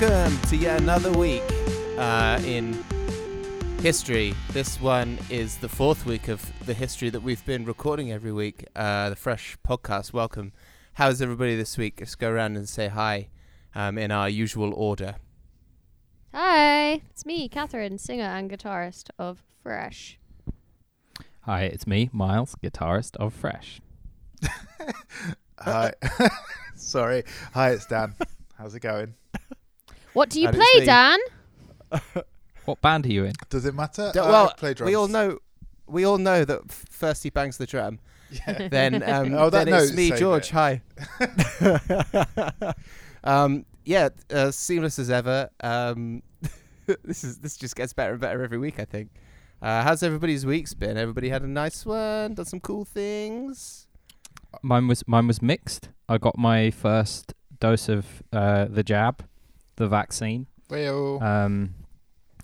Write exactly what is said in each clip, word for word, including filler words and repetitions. Welcome to yet another week uh, in history. This one is the fourth week of the history that we've been recording every week, uh, the Fresh podcast. Welcome. How's everybody this week? Let's go around and say hi um, in our usual order. Hi, it's me, Catherine, singer and guitarist of Fresh. Hi, it's me, Miles, guitarist of Fresh. Hi. Sorry. Hi, it's Dan. How's it going? What do you I play, Dan? What band are you in? Does it matter? D- well, uh, I play drums. We all know, we all know that f- first he bangs the drum. Yeah. Then, um, oh, that then it's me, George. It. Hi. um, yeah, uh, seamless as ever. Um, this is this just gets better and better every week, I think. Uh, how's everybody's weeks been? Everybody had a nice one. Done some cool things. Mine was mine was mixed. I got my first dose of uh, the jab, the vaccine. Well. Um,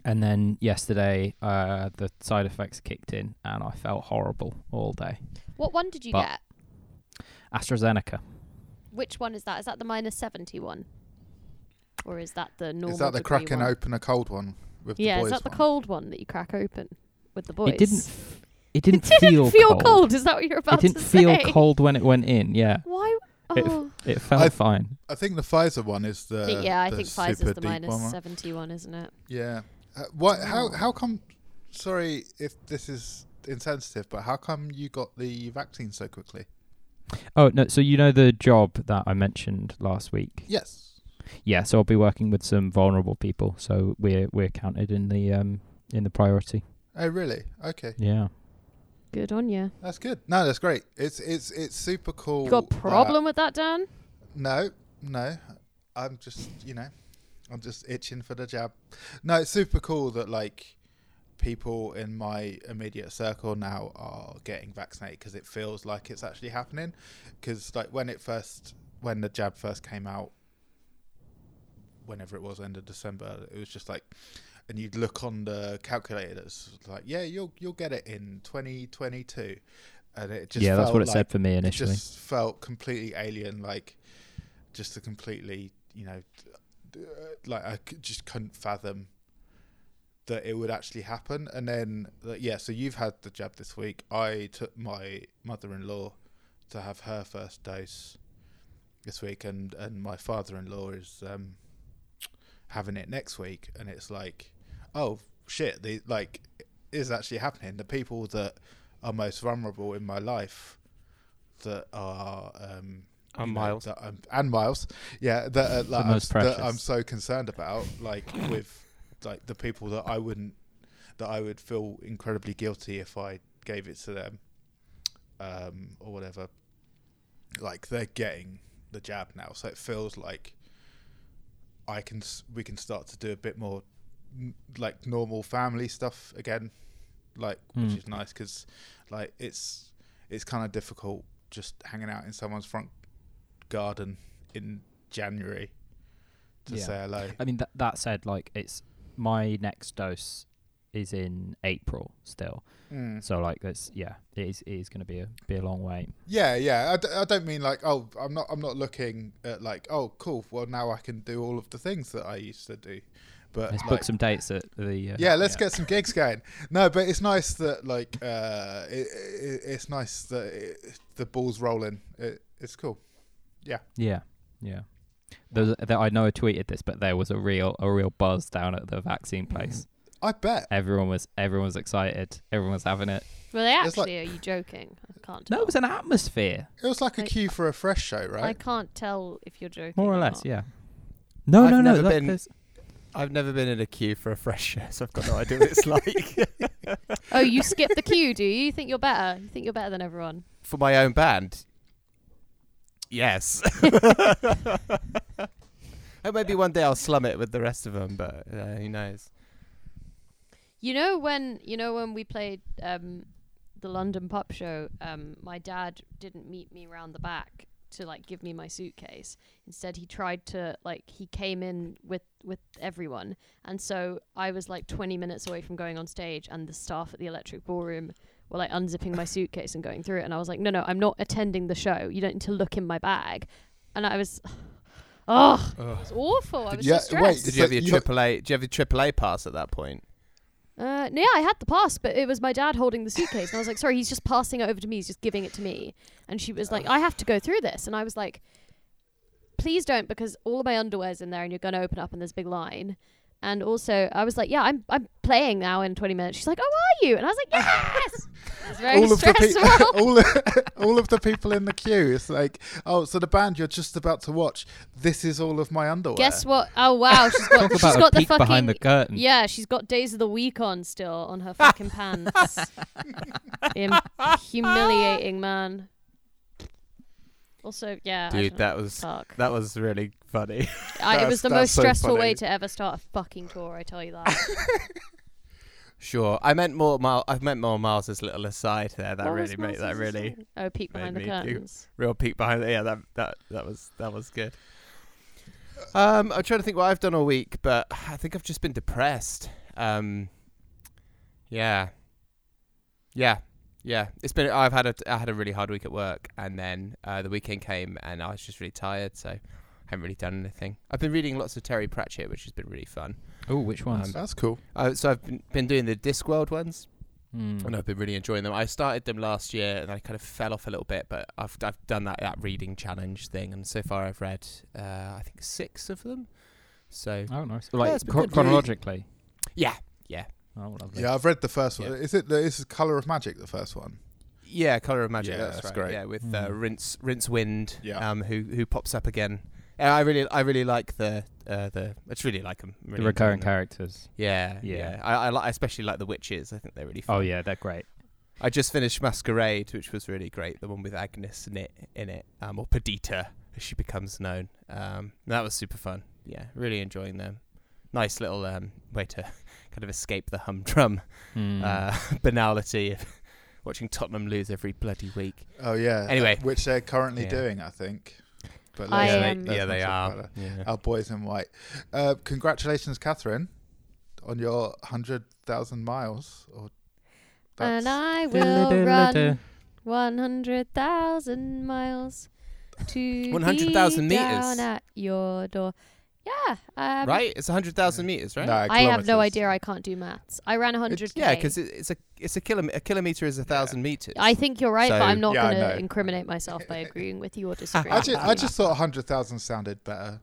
and then yesterday, uh, the side effects kicked in, and I felt horrible all day. What one did you but get? AstraZeneca. Which one is that? Is that the minus seventy one, or is that the normal? Is that the crack and open a cold one with yeah, the boys? Yeah, is that one? The cold one that you crack open with the boys? It didn't. F- it didn't, it didn't feel, feel cold. cold. Is that what you're about to say? It didn't feel cold when it went in. Yeah. Why? Oh. It, it felt I th- fine. I think the Pfizer one is the think, yeah. I the think Pfizer's the minus seventy one, isn't it? Yeah. Uh, what? Oh. How? How come? Sorry, if this is insensitive, but how come you got the vaccine so quickly? Oh no! So you know the job that I mentioned last week? Yes. Yeah. So I'll be working with some vulnerable people, so we're we're counted in the um in the priority. Oh really? Okay. Yeah. Good on you. That's good. No, that's great. It's it's it's super cool. You got a problem that with that, Dan? No, no. I'm just you know, I'm just itching for the jab. No, it's super cool that like people in my immediate circle now are getting vaccinated because it feels like it's actually happening. Because like when it first, when the jab first came out, whenever it was, end of December, it was just like. And you'd look on the calculator that's like, yeah, you'll you'll get it in twenty twenty-two, and it just yeah, felt that's what it like said for me initially. It just felt completely alien, like just a completely, you know, like I just couldn't fathom that it would actually happen. And then yeah, so you've had the jab this week. I took my mother-in-law to have her first dose this week, and and my father-in-law is um, having it next week, and it's like. Oh shit! The like is actually happening. The people that are most vulnerable in my life, that are um, and you know, Miles that I'm, and Miles, yeah, that are, like, I'm, that I'm so concerned about, like with like the people that I wouldn't, that I would feel incredibly guilty if I gave it to them, um, or whatever. Like they're getting the jab now, so it feels like I can we can start to do a bit more. Like normal family stuff again, like which mm. is nice because like it's it's kind of difficult just hanging out in someone's front garden in January to yeah. say hello. I mean th- that said, like it's my next dose is in April still, mm. so like that's yeah, it is, it is going to be a be a long wait. Yeah, yeah. I, d- I don't mean like oh I'm not I'm not looking at like oh cool well now I can do all of the things that I used to do. But let's like, book some dates at the uh, yeah let's yeah. get some gigs going. No, but it's nice that like uh it, it, it's nice that it, the ball's rolling. It, it's cool. Yeah yeah yeah There's, there, I know I tweeted this, but there was a real a real buzz down at the vaccine place. I bet everyone was everyone was excited, everyone was having it. Well, they actually like, are you joking? I can't tell. No, it was an atmosphere. It was like a like, queue for a Fresh show, right? I can't tell if you're joking more or, or less not. Yeah. No, I've no no no I've never been in a queue for a Fresh show, so I've got no idea what it's like. Oh, you skip the queue, do you? You think you're better? You think you're better than everyone? For my own band? Yes. Maybe one day I'll slum it with the rest of them, but uh, who knows? You know when you know when we played um, the London pop show, um, my dad didn't meet me round the back to like give me my suitcase. Instead he tried to like he came in with with everyone, and so I was like twenty minutes away from going on stage, and the staff at the Electric Ballroom were like unzipping my suitcase and going through it, and I was like no no I'm not attending the show, you don't need to look in my bag. And I was Oh, it was awful. I was so stressed. Wait, did you have your triple A? Did you have your triple A pass at that point? Uh, no, yeah, I had the pass, but it was my dad holding the suitcase, and I was like, "Sorry, he's just passing it over to me. He's just giving it to me." And she was like, "I have to go through this," and I was like, "Please don't, because all of my underwear's in there, and you're going to open up, and there's a big line." And also, I was like, "Yeah, I'm I'm playing now in twenty minutes." She's like, "Oh, are you?" And I was like, "Yes." It's very all stressful. Of the pe- all, of, all of the people in the queue. It's like, "Oh, so the band you're just about to watch. This is all of my underwear." Guess what? Oh wow, she's got, she's got the fucking behind the curtain. Yeah, she's got Days of the Week on still on her fucking pants. Hum- humiliating, man. Also, yeah, dude, that was fuck. that was really funny. I, it was the most stressful so way to ever start a fucking tour. I tell you that. Sure, I meant more. Miles, I meant more Miles's little aside there. That Miles really made that really. Oh, peek behind the curtains. Real peek behind. The, yeah, that that that was that was good. Um, I'm trying to think what I've done all week, but I think I've just been depressed. Um, yeah, yeah. Yeah, it's been. I've had a. I had a really hard week at work, and then uh, the weekend came, and I was just really tired, so I haven't really done anything. I've been reading lots of Terry Pratchett, which has been really fun. Oh, which ones? Um, That's cool. Uh, so I've been, been doing the Discworld ones, mm. and I've been really enjoying them. I started them last year, and I kind of fell off a little bit, but I've I've done that that reading challenge thing, and so far I've read uh, I think six of them. So oh, nice. Like yeah, cr- chronologically. Yeah. Yeah. Oh, lovely. Yeah, I've read the first one. Yeah. Is it the is Color of Magic the first one? Yeah, Color of Magic. Yeah, that's, that's right. Great. Yeah, with mm. uh, Rince Rincewind, yeah. um, who who pops up again. And I really I really like the uh, the I just really like them. Really the recurring characters. Yeah, yeah. yeah. I I, li- I especially like the witches. I think they're really fun. Oh yeah, they're great. I just finished Masquerade, which was really great. The one with Agnes in it, in it, um, or Padita as she becomes known. Um, that was super fun. Yeah, really enjoying them. Nice little um, way to kind of escape the humdrum mm. uh, banality of watching Tottenham lose every bloody week. Oh, yeah. Anyway. Uh, which they're currently yeah. doing, I think. But I am. Yeah, they are. Yeah. Our boys in white. Uh, congratulations, Catherine, on your one hundred thousand miles. Or and I will run one hundred thousand miles to one hundred thousand meters down at your door. Yeah. Um, right? It's one hundred thousand yeah. metres, right? No, I have no idea. I can't do maths. I ran one hundred K. It's, yeah, because it, it's a it's a, kilom- a kilometre is one thousand yeah. metres. I think you're right, so, but I'm not yeah, going to incriminate myself by agreeing with you or disagreeing. I, just, I just thought one hundred thousand sounded better.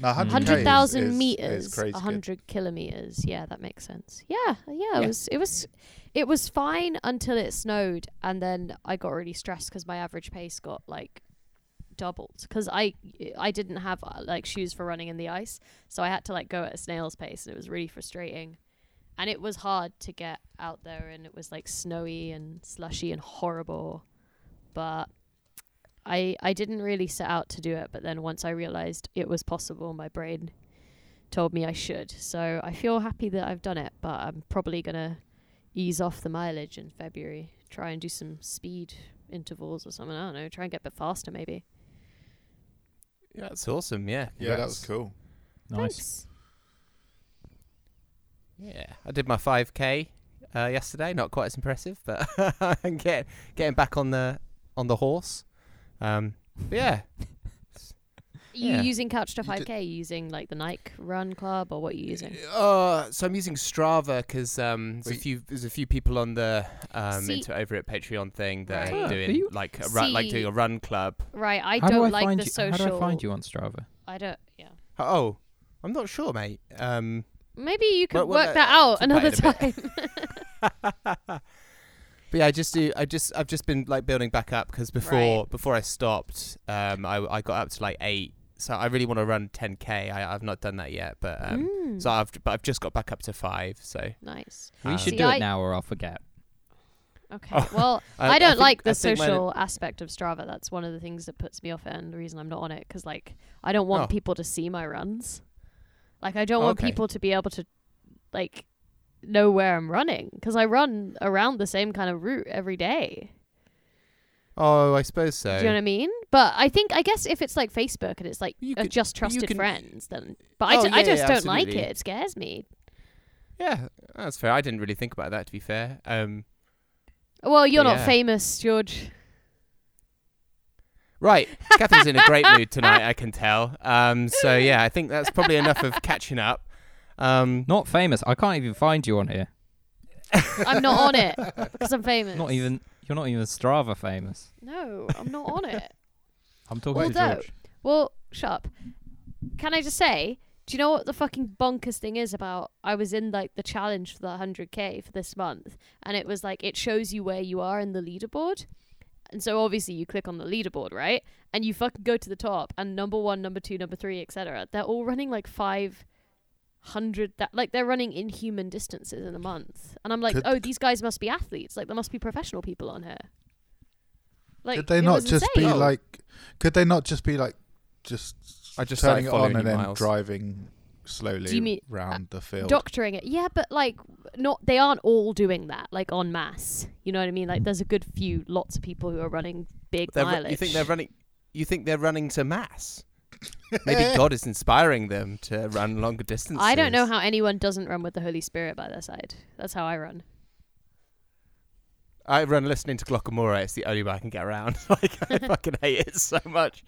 No, one hundred thousand metres, one hundred kilometres. Yeah, that makes sense. Yeah, yeah. yeah. It, was, it, was, it was fine until it snowed, and then I got really stressed because my average pace got like... doubled because I I didn't have uh, like shoes for running in the ice, so I had to like go at a snail's pace, and it was really frustrating, and it was hard to get out there, and it was like snowy and slushy and horrible, but I I didn't really set out to do it, but then once I realized it was possible, my brain told me I should, so I feel happy that I've done it, but I'm probably gonna ease off the mileage in February, try and do some speed intervals or something, I don't know, try and get a bit faster maybe. Yeah, that's awesome. Yeah, yeah, yes. That was cool. Nice. Thanks. Yeah, I did my five K uh, yesterday. Not quite as impressive, but I'm get, getting back on the on the horse. Um, yeah. Are you yeah. using Couch to five K? Are you using like the Nike Run Club, or what are you using? Uh, so I'm using Strava because um, there's, a few, there's a few people on the um, into, over at Patreon thing that right. are doing oh, like a run, like doing a run club. Right, I how don't do I like the you, social. How do I find you on Strava? I don't. Yeah. Oh, I'm not sure, mate. Um, Maybe you could well, well, work that, that out another time. But yeah, I just do. I just I've just been like building back up because before right. before I stopped, um, I I got up to like eight. So I really want to run ten K. I, I've not done that yet, but um, mm. so I've but I've just got back up to five. So nice. We um, should see, do I, it now, or I'll forget. Okay. Oh. Well, I, I don't I think, like the social aspect of Strava. That's one of the things that puts me off it, and the reason I'm not on it because like I don't want oh. people to see my runs. Like I don't oh, want okay. people to be able to like know where I'm running because I run around the same kind of route every day. Oh, I suppose so. Do you know what I mean? But I think, I guess if it's like Facebook and it's like you could, just trusted can, friends, then... But oh, I, d- yeah, I just yeah, don't absolutely. like it. It scares me. Yeah, that's fair. I didn't really think about that, to be fair. Um, well, you're not yeah. famous, George. Right, Catherine's in a great mood tonight, I can tell. Um, so yeah, I think that's probably enough of catching up. Um, Not famous. I can't even find you on here. I'm not on it because I'm famous. Not even you're not even Strava famous. No, I'm not on it. I'm talking Although, to George. Well, shut up. Can I just say, do you know what the fucking bonkers thing is about? I was in like the challenge for the one hundred K for this month, and it was like it shows you where you are in the leaderboard. And so obviously you click on the leaderboard, right? And you fucking go to the top, and number one, number two, number three, et cetera. They're all running like five. Hundred that like they're running inhuman distances in a month, and I'm like, could, oh, these guys must be athletes. Like there must be professional people on here. Like, could they not just insane. be oh. like? Could they not just be like, just I just turning it on and then miles. driving slowly mean, round uh, the field, doctoring it? Yeah, but like, not they aren't all doing that like en masse. You know what I mean? Like, there's a good few, lots of people who are running big they're mileage. Ru- you think they're running? You think they're running to mass? Maybe God is inspiring them to run longer distances. I don't know how anyone doesn't run with the Holy Spirit by their side. That's how I run. I run listening to Glocca Morra. It's the only way I can get around. Like, I fucking hate it so much.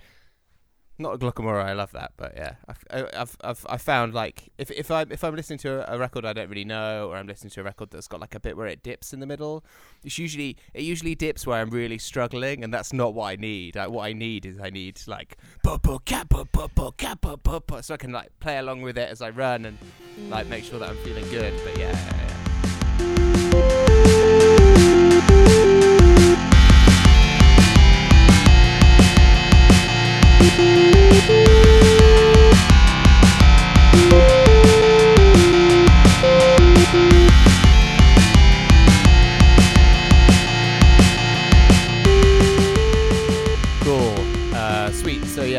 Not Glocca Morra. I love that, but yeah, I've I've I've I found like if if I if I'm listening to a record I don't really know, or I'm listening to a record that's got like a bit where it dips in the middle, it's usually it usually dips where I'm really struggling, and that's not what I need. Like what I need is I need like bo bo cap bo bo bo cap bo bo bo, so I can like play along with it as I run and like make sure that I'm feeling good. But yeah. yeah, yeah.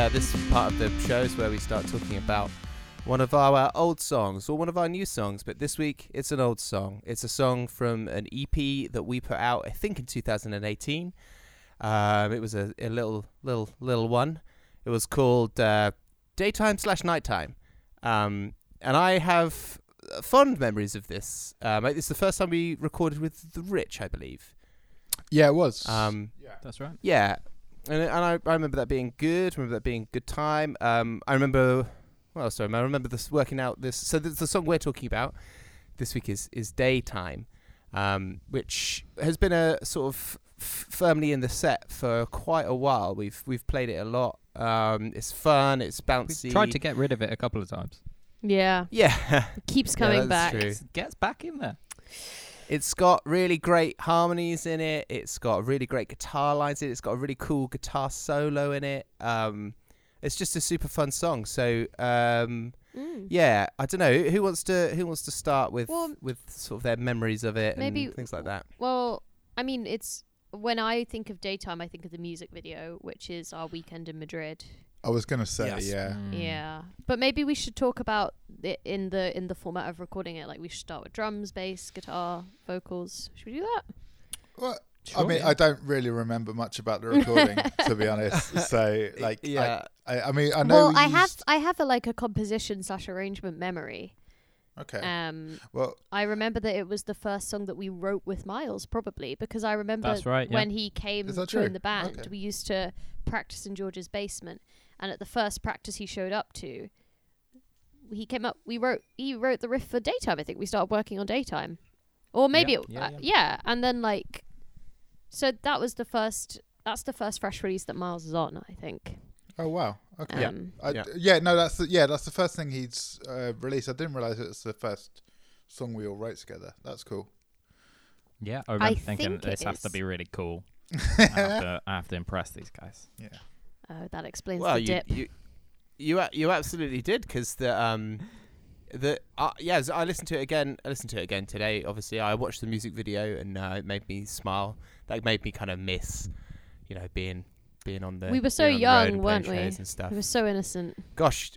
This part of the show is where we start talking about one of our old songs or one of our new songs, but this week it's an old song. It's a song from an E P that we put out, I think, in two thousand eighteen. Um, it was a, a little, little, little one. It was called uh, Daytime slash Nighttime, um, and I have fond memories of this. Um, it's the first time we recorded with The Rich, I believe. Yeah, it was. Um, yeah, that's right. Yeah. And, and I, I remember that being good. Remember that being a good time. Um, I remember. Well, sorry, I remember this working out. This so the, the song we're talking about this week is is Daytime, um, which has been a sort of f- firmly in the set for quite a while. We've we've played it a lot. Um, it's fun. It's bouncy. We've tried to get rid of it a couple of times. Yeah. Yeah. It keeps coming yeah, back. True. It gets back in there. It's got really great harmonies in it. It's got really great guitar lines in it. It's got a really cool guitar solo in it. Um, it's just a super fun song. So um, mm. yeah, I don't know who, who wants to who wants to start with well, with sort of their memories of it maybe, and things like that. Well, I mean, it's when I think of Daytime, I think of the music video, which is our weekend in Madrid. I was gonna say, yes. yeah, mm. yeah, but maybe we should talk about it in the in the format of recording it. Like we should start with drums, bass, guitar, vocals. Should we do that? Well, sure. I mean, I don't really remember much about the recording, to be honest. So, like, yeah, I, I, I mean, I know. Well, we I have I have a, like a composition slash arrangement memory. Okay. Um. Well, I remember that it was the first song that we wrote with Miles, probably because I remember that's right, when yeah. he came join the band. Okay. We used to practice in George's basement. And at the first practice he showed up to, he came up. We wrote. He wrote the riff for Daytime. I think we started working on Daytime, or maybe yeah, it, yeah, uh, yeah. yeah. And then like, so that was the first. That's the first Fresh release that Miles is on, I think. Oh wow! Okay. Um, yeah. I, yeah. Yeah. No, that's the, yeah. That's the first thing he's uh, released. I didn't realize it was the first song we all wrote together. That's cool. Yeah, I remember I thinking this has to be really cool. I, have to, I have to impress these guys. Yeah. Oh, that explains well, the you, dip. You, you, you absolutely did because the um, the uh, yeah, I listened to it again. I listened to it again today. Obviously, I watched the music video and uh, it made me smile. That made me kind of miss, you know, being being on the. We were so young, weren't we? And stuff. We were so innocent. Gosh,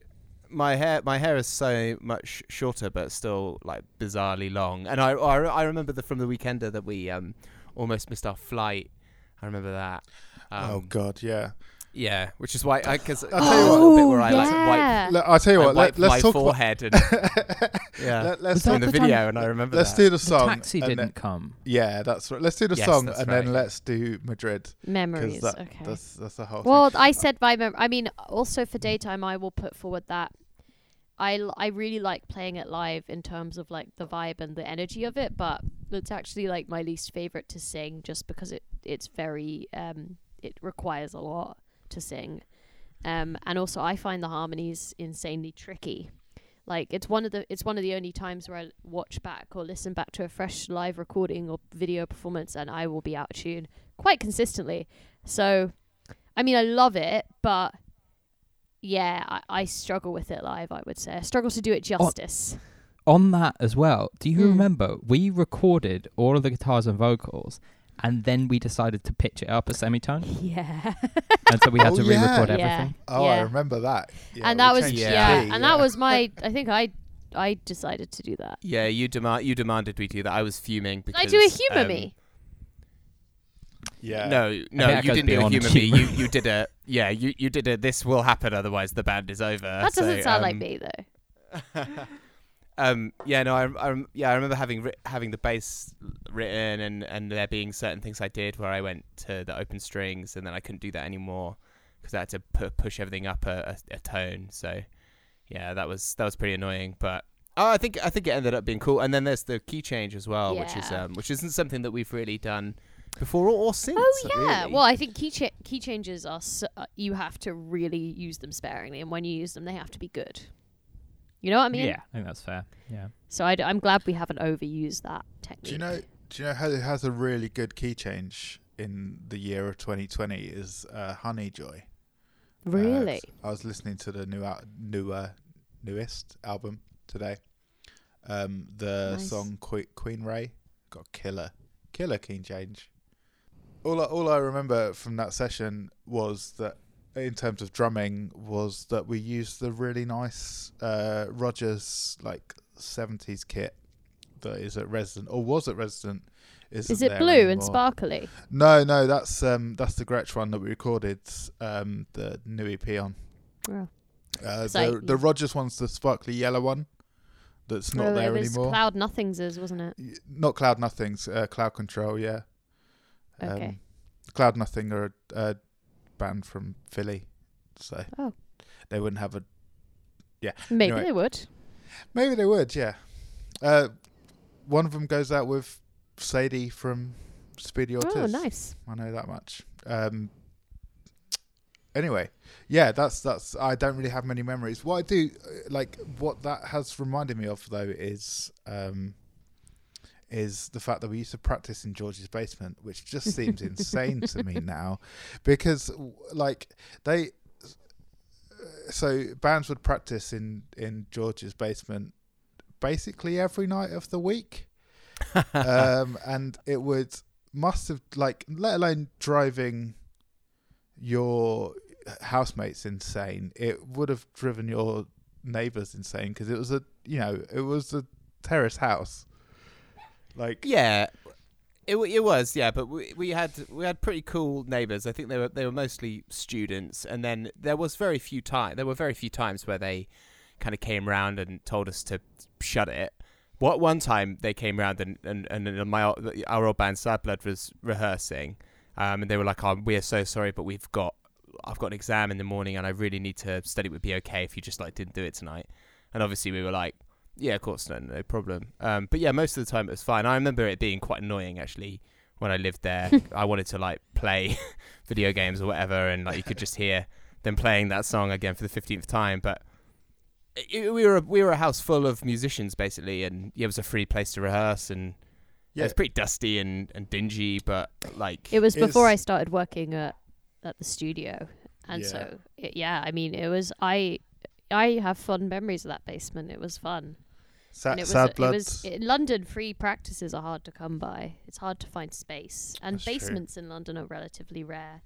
my hair my hair is so much shorter, but still like bizarrely long. And I I, I remember the, from the Weekender that we um almost missed our flight. I remember that. Um, oh God, yeah. Yeah, which is why I because I'll tell you oh, what, bit where I yeah. like wipe. I'll tell you what. Let, let's my talk forehead about and yeah. Let, let's do the, the video, time? And I remember. Let's that. do the song. The taxi didn't then, come. Yeah, that's right. Let's do the yes, song, and right. then let's do Madrid memories. That, okay, that's that's the whole. Well, thing. I said by mem- I mean, also for daytime, I will put forward that I l- I really like playing it live in terms of like the vibe and the energy of it, but it's actually like my least favorite to sing just because it it's very um it requires a lot to sing, um and also I find the harmonies insanely tricky. Like it's one of the it's one of the only times where I watch back or listen back to a fresh live recording or video performance and I will be out of tune quite consistently. So I mean, I love it, but yeah, I, I struggle with it live. I would say I struggle to do it justice. On, on that as well, do you mm. remember we recorded all of the guitars and vocals and then we decided to pitch it up a semitone? Yeah. And so we had oh, to re-record yeah. everything. Oh, yeah. I remember that. Yeah, and that was yeah. yeah. And yeah. that was my. I think I, I decided to do that. Yeah, you demand. You demanded we do that. I was fuming because I do a humor um, me. Yeah. No, no, you didn't do a humor me. You you did a yeah. You you did a. This will happen. Otherwise, the band is over. That so, doesn't sound um, like me though. Um, yeah, no, I, I, yeah, I remember having ri- having the bass written and, and there being certain things I did where I went to the open strings and then I couldn't do that anymore because I had to pu- push everything up a, a, a tone. So, yeah, that was that was pretty annoying. But oh, I think I think it ended up being cool. And then there's the key change as well, yeah. which is um, which isn't something that we've really done before or, or since. Oh yeah, really. Well, I think key cha- key changes are so, uh, you have to really use them sparingly, and when you use them, they have to be good. You know what I mean? Yeah, I think that's fair. Yeah. So I d- I'm glad we haven't overused that technique. Do you know? Do you know how it has a really good key change in the year of twenty twenty? Is uh, Honeyjoy. Really? Uh, I was listening to the new al- newer, newest album today. Um, the nice. song Qu- Queen Ray got killer, killer key change. All I, all I remember from that session was that, in terms of drumming, was that we used the really nice uh, Rogers like seventies kit that is at Resident, or was at Resident. Isn't is it blue anymore. And sparkly? No, no, that's um, that's the Gretsch one that we recorded um, the new E P on. Oh. Uh, so the, the Rogers one's the sparkly yellow one that's not oh, there it was anymore. Cloud Nothings is, wasn't it? Not Cloud Nothings, uh, Cloud Control, yeah. Okay. Um, Cloud Nothing are... Uh, band from Philly, so oh. they wouldn't have a yeah maybe anyway, they would maybe they would yeah uh one of them goes out with Sadie from Speedy Ortiz. Oh nice. I know that much. Um anyway, yeah, that's that's I don't really have many memories. What I do like, what that has reminded me of though is um is the fact that we used to practice in George's basement, which just seems insane to me now, because like they, so bands would practice in, in George's basement basically every night of the week. um, and it would must have like, let alone driving your housemates insane, it would have driven your neighbors insane because it was a, you know, it was a terrace house. Like yeah, it w- it was yeah, but we we had we had pretty cool neighbours. I think they were they were mostly students, and then there was very few time there were very few times where they kind of came round and told us to shut it. What one time they came round and and and my our old band Sad Blood was rehearsing, um, and they were like, "Oh, we are so sorry, but we've got I've got an exam in the morning, and I really need to study. It would be okay if you just like didn't do it tonight." And obviously we were like, yeah, of course, no, no problem. Um, but yeah, most of the time it was fine. I remember it being quite annoying actually when I lived there. I wanted to like play video games or whatever, and like you could just hear them playing that song again for the fifteenth time. But it, we were a, we were a house full of musicians basically, and yeah, it was a free place to rehearse, and yeah, it was pretty dusty and, and dingy. But like it was before it's... I started working at at the studio, and yeah. so it, yeah, I mean it was I I have fond memories of that basement. It was fun. Sa- and it was, sad blood. It was, it, London free practices are hard to come by. It's hard to find space, and that's basements true. In London are relatively rare,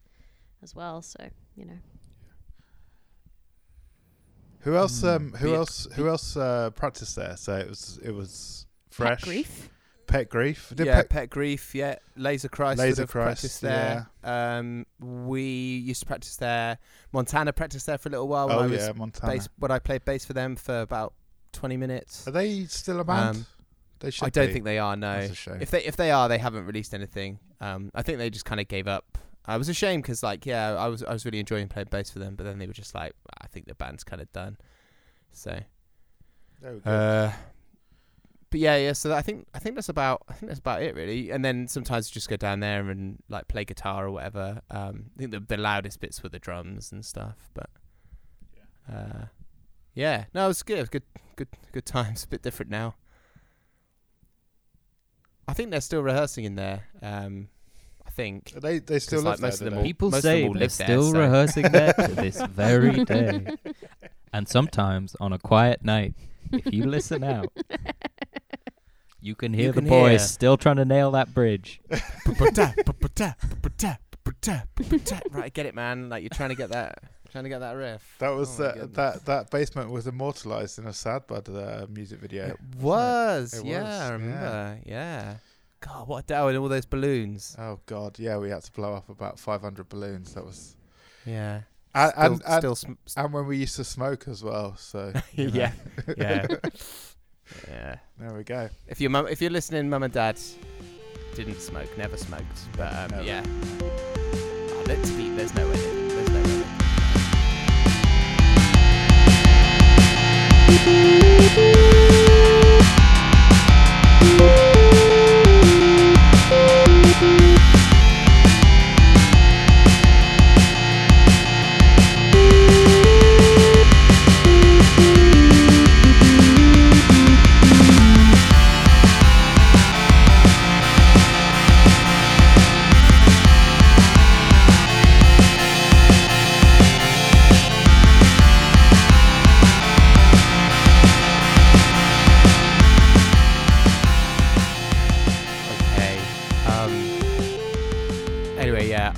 as well. So you know. Who else? Um, who yeah. else? Who else uh, practiced there? So it was. It was Fresh. Pet Grief. Pet Grief. Did yeah, Pet... Pet Grief, yeah. Laser Christ. Laser Christ, practiced there. Yeah. Um, we used to practice there. Montana practiced there for a little while. Oh, when yeah, I was Montana. Bass, when I played bass for them for about twenty minutes. Are they still a band? Um, they should I don't be. think they are, no. That's a shame. If they, if they are, they haven't released anything. Um, I think they just kind of gave up. I was ashamed because, like, yeah, I was I was really enjoying playing bass for them, but then they were just like, I think the band's kind of done. So... There we go. Uh, but yeah, yeah. So I think I think that's about I think that's about it really. And then sometimes you just go down there and like play guitar or whatever. Um, I think the, the loudest bits were the drums and stuff. But yeah, uh, yeah. No, it was good. It was good, good, good times. A bit different now. I think they're still rehearsing in there. Um, I think Are they they still like most there, of them. All, people most say they're still there, rehearsing so. there to this very day, and sometimes on a quiet night. If you listen out, you can hear you can the boys hear. still trying to nail that bridge. Right, get it, man. Like you're trying to get that, trying to get that riff. That was oh that, that that basement was immortalized in a Sad Bud uh, music video. It was, it? It yeah, was. I remember, yeah. yeah. God, what a day with all those balloons. Oh God, yeah, we had to blow up about five hundred balloons. That was, yeah. And, still, and, and, still sm- and when we used to smoke as well, so you know. yeah, yeah, yeah. There we go. If your mum, if you're listening, mum and dad didn't smoke, never smoked, but um, never. yeah. Oh, let's be. There's no way. There's no way.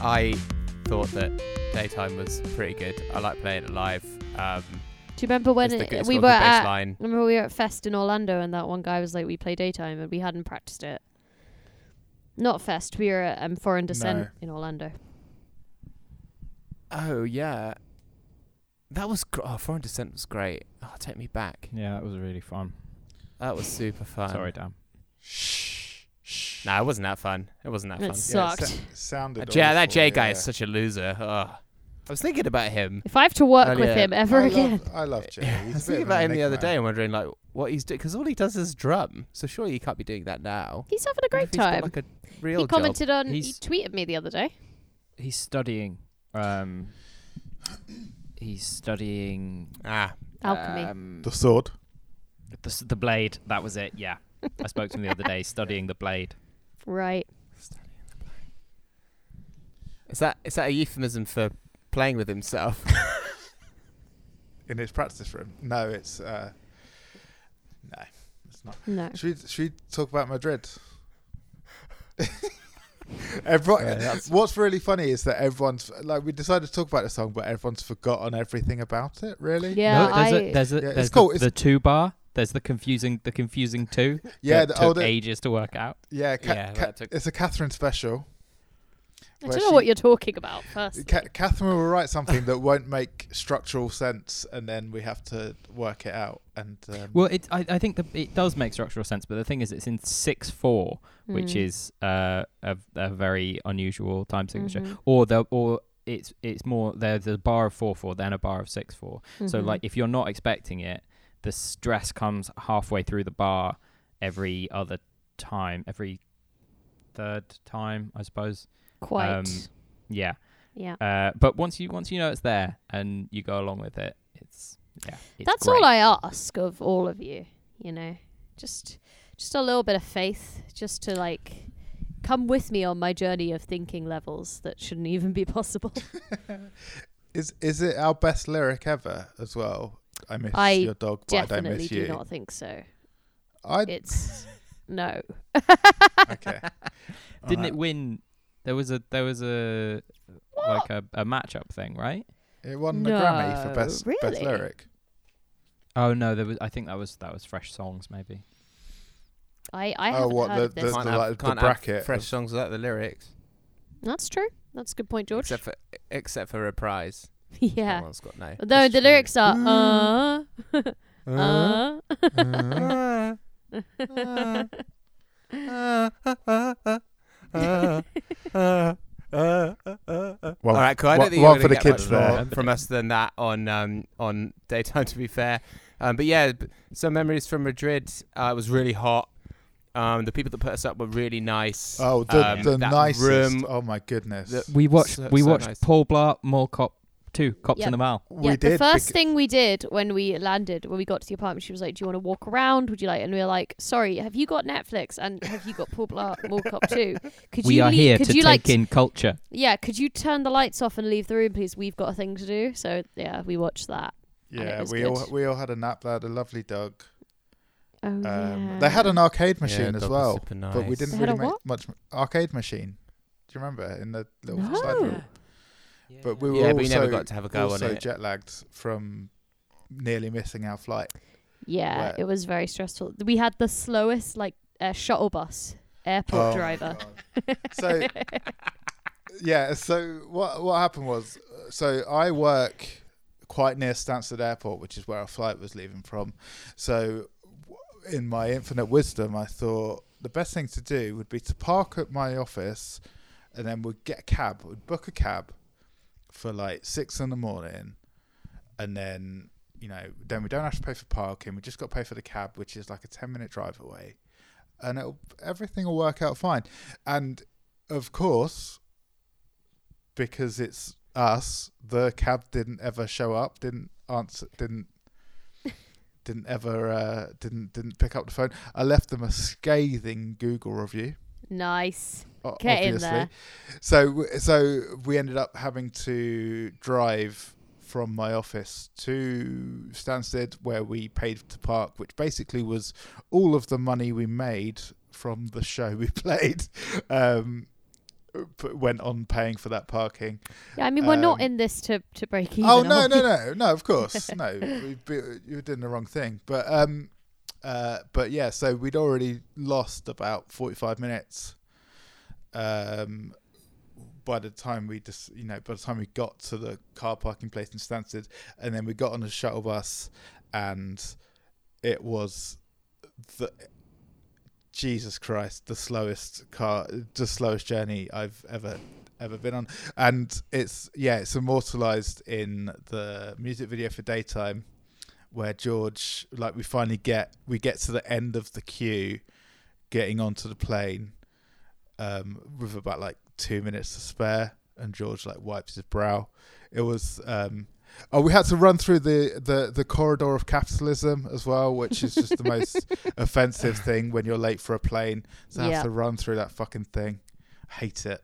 I thought that daytime was pretty good. I like playing it live. Um, Do you remember when it, we were at? Line. Remember we were at Fest in Orlando, and that one guy was like, "We play daytime," and we hadn't practiced it. Not Fest. We were at um, Foreign Descent no. in Orlando. Oh yeah, that was gr- oh, Foreign Descent was great. Oh, take me back. Yeah, that was really fun. That was super fun. Sorry, Dan. Shh. No, nah, it wasn't that fun. It wasn't that it fun. Sucked. Yeah, it sucked. Sounded. Yeah, that Jay guy yeah. is such a loser. Oh. I was thinking about him. If I have to work earlier. with him ever I again, love, I love Jay. He's I was thinking about him the other day and wondering like what he's doing because all he does is drum. So surely he can't be doing that now. He's having a great time. He's got, like, a real he commented job. on. He's, he tweeted me the other day. He's studying. Um, he's studying ah alchemy. Um, the sword. The the blade. That was it. Yeah. I spoke to him the other day, studying the blade. Right. Studying the blade. Is that is that a euphemism for playing with himself? In his practice room? No, it's uh, no, it's not. No. Should we, should we talk about Madrid? Everyone, yeah, what's really funny is that everyone's like we decided to talk about the song, but everyone's forgotten everything about it. Really? Yeah. No, there's I, a, there's a, yeah, there's it's cool. the, the two bar. There's the confusing, the confusing two. Yeah, that the, took oh, the, ages to work out. Yeah, ca- yeah ca- took... it's a Catherine special. I don't know she, what you're talking about. First, ca- Catherine will write something that won't make structural sense, and then we have to work it out. And um, well, it, I, I think the, it does make structural sense, but the thing is, it's in six four, mm. which is uh, a, a very unusual time signature, mm-hmm. or the or. It's it's more there's a bar of four four, then a bar of six four. Mm-hmm. So like if you're not expecting it. The stress comes halfway through the bar every other time, every third time, I suppose. Quite. Um, yeah. Yeah. Uh, but once you once you know it's there and you go along with it, it's yeah. It's That's great. all I ask of all of you. You know, just just a little bit of faith, just to like come with me on my journey of thinking levels that shouldn't even be possible. Is is it our best lyric ever as well? I miss I your dog, but I don't miss you. I definitely do not think so. I it's no. Okay. All Didn't right. it win? There was a there was a what? like a, a matchup thing, right? It won no, the Grammy for best really? best lyric. Oh no, there was. I think that was that was Fresh Songs, maybe. I, I haven't oh, what, heard the, of this. The, the, have, like, the bracket. Fresh songs without the lyrics. That's true. That's a good point, George. Except for, except for Reprise. Yeah. That one's got no. Though the true. lyrics are, uh, uh, uh, uh, uh, uh, uh, uh, uh, Uh, uh, uh, uh. Well, all right, cool. I don't think you're going to get more from us than that on um, on Daytime, to be fair. Um, but yeah, some memories from Madrid. Uh, it was really hot. Um, the people that put us up were really nice. Oh, the, um, the nicest room. Oh my goodness. The, we watched so, we so watched nice. Paul Blart Mall Cop two, Cops yep. in the Mall. We yeah, did. The first thing we did when we landed, when we got to the apartment, she was like, "Do you want to walk around? Would you like?" And we were like, "Sorry, have you got Netflix? And have you got Paul Blart Mall Cop two? Could we you are leave, here could to you take like, in culture. Yeah, could you turn the lights off and leave the room, please? We've got a thing to do." So yeah, we watched that. Yeah, we good. all we all had a nap. They had a lovely dog. Oh, um, yeah. They had an arcade machine yeah, as well, nice. but we didn't they really make what? much arcade machine. Do you remember in the little no. side room? Yeah. But we were yeah, also, we never got to have a go also on it. jet lagged from nearly missing our flight. Yeah, it was very stressful. We had the slowest like uh, shuttle bus airport oh driver. So yeah, so what what happened was, so I work quite near Stansted Airport, which is where our flight was leaving from. So in my infinite wisdom, I thought the best thing to do would be to park at my office, and then we'd get a cab, we'd book a cab for like six in the morning, and then, you know, then we don't have to pay for parking, we just got to pay for the cab, which is like a ten minute drive away, and it'll, everything will work out fine. And of course, because it's us, the cab didn't ever show up, didn't answer, didn't didn't ever uh, didn't didn't pick up the phone. I left them a scathing Google review. Nice. O- Get obviously. in there. So so we ended up having to drive from my office to Stansted, where we paid to park, which basically was all of the money we made from the show we played. Um, went on paying for that parking. Yeah, I mean, we're um, not in this to, to break even. Oh no, no, no, no! Of course, no. We'd be, you were doing the wrong thing, but um, uh, but yeah. So we'd already lost about forty-five minutes. Um, by the time we just, you know, by the time we got to the car parking place in Stansted, and then we got on a shuttle bus, and it was the. Jesus Christ, the slowest car, the slowest journey I've ever, ever been on. And it's, yeah, it's immortalized in the music video for Daytime, where George, like we finally get, we get to the end of the queue, getting onto the plane um, with about like two minutes to spare. And George like wipes his brow. It was, um, oh, we had to run through the, the, the corridor of capitalism as well, which is just the most offensive thing when you're late for a plane. So yeah. I have to run through that fucking thing. Hate it.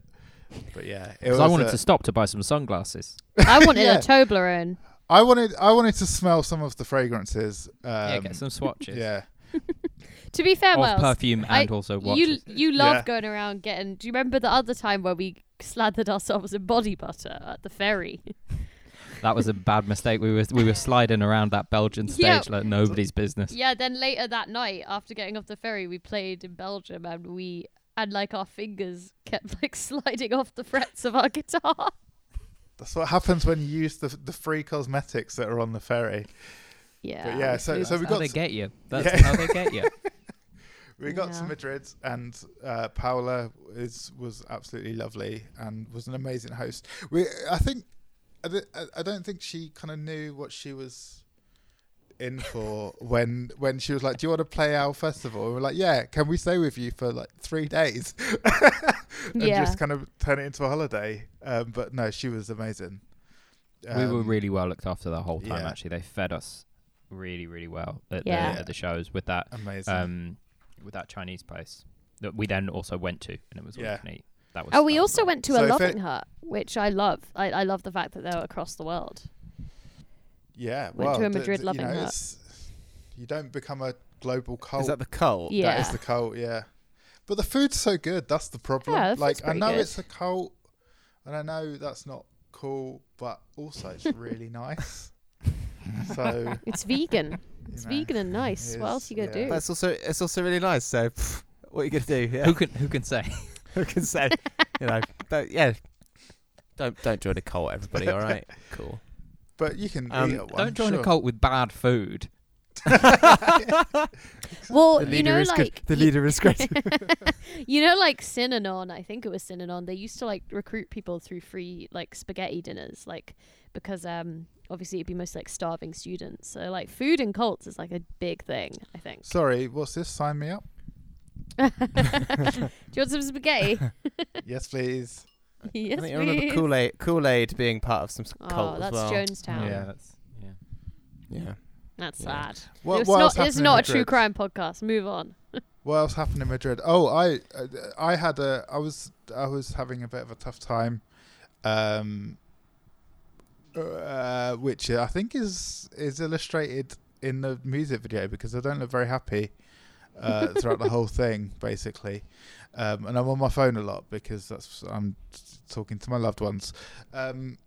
But yeah, because I wanted a... to stop to buy some sunglasses. I wanted yeah. a Toblerone. I wanted I wanted to smell some of the fragrances. Um, yeah, get some swatches. Yeah. To be fair, Miles, perfume and I, also watches. You you love yeah. going around getting. Do you remember the other time where we slathered ourselves in body butter at the ferry? That was a bad mistake. We were we were sliding around that Belgian stage yeah. like nobody's business. Yeah, then later that night, after getting off the ferry, we played in Belgium, and we and like our fingers kept like sliding off the frets of our guitar. That's what happens when you use the the free cosmetics that are on the ferry. Yeah. But yeah, so, so we got how they to, get you. That's yeah. how they get you. We got yeah. to Madrid, and uh, Paola is was absolutely lovely and was an amazing host. We I think I don't think she kind of knew what she was in for when when she was like, "Do you want to play our festival?" And we're like, "Yeah, can we stay with you for like three days and yeah. just kind of turn it into a holiday?" Um, but no, she was amazing. Um, we were really well looked after the whole time. Yeah. Actually, they fed us really, really well at, yeah. the, at the shows with that amazing um, with that Chinese place that we then also went to, and it was really yeah. neat. That was oh, we also went to so a Loving Hut, which I love. I, I love the fact that they're across the world. Yeah, went well, to a Madrid the, the, Loving you know, Hut. You don't become a global cult. Is that the cult? Yeah, that is the cult. Yeah, but the food's so good. That's the problem. Yeah, like I know good. it's a cult, and I know that's not cool, but also it's really nice. So it's vegan. It's know. vegan and nice. It what is, else are you gonna yeah. do? But it's also it's also really nice. So pff, what are you gonna do? Yeah. Who can who can say? Who can say? You know, don't, yeah. Don't don't join a cult, everybody. All right, cool. But you can um, eat at one, don't join sure. a cult with bad food. Well, the you know, is like good. the leader is great. You know, like Synanon. I think it was Synanon. They used to like recruit people through free like spaghetti dinners, like because um obviously it'd be mostly like starving students. So like food and cults is like a big thing, I think. Sorry, what's this? Sign me up. Do you want some spaghetti? Yes, please. Yes, I think I remember Kool-Aid, Kool-Aid being part of some oh, cult as well. Oh, that's Jonestown. Yeah, that's, yeah. Yeah. That's yeah. sad. What, it's what not, else it's not a true crime podcast. Move on. What else happened in Madrid? Oh, I uh, I had a... I was I was having a bit of a tough time, um, uh, which I think is is illustrated in the music video because I don't look very happy uh, throughout the whole thing, basically. Um, and I'm on my phone a lot because that's I'm talking to my loved ones. Um,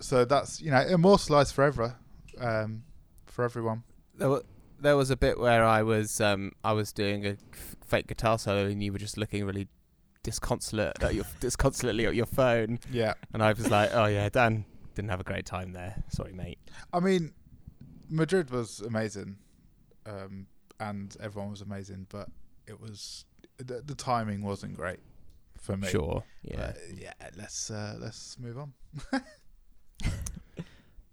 so that's, you know, immortalised forever um, for everyone. There was, there was a bit where I was um, I was doing a f- fake guitar solo and you were just looking really disconsolate at your, disconsolately at your phone. Yeah. And I was like, oh yeah, Dan didn't have a great time there. Sorry, mate. I mean, Madrid was amazing um, and everyone was amazing, but it was... The, the timing wasn't great for me. Sure. Yeah. Uh, yeah. Let's uh, let's move on.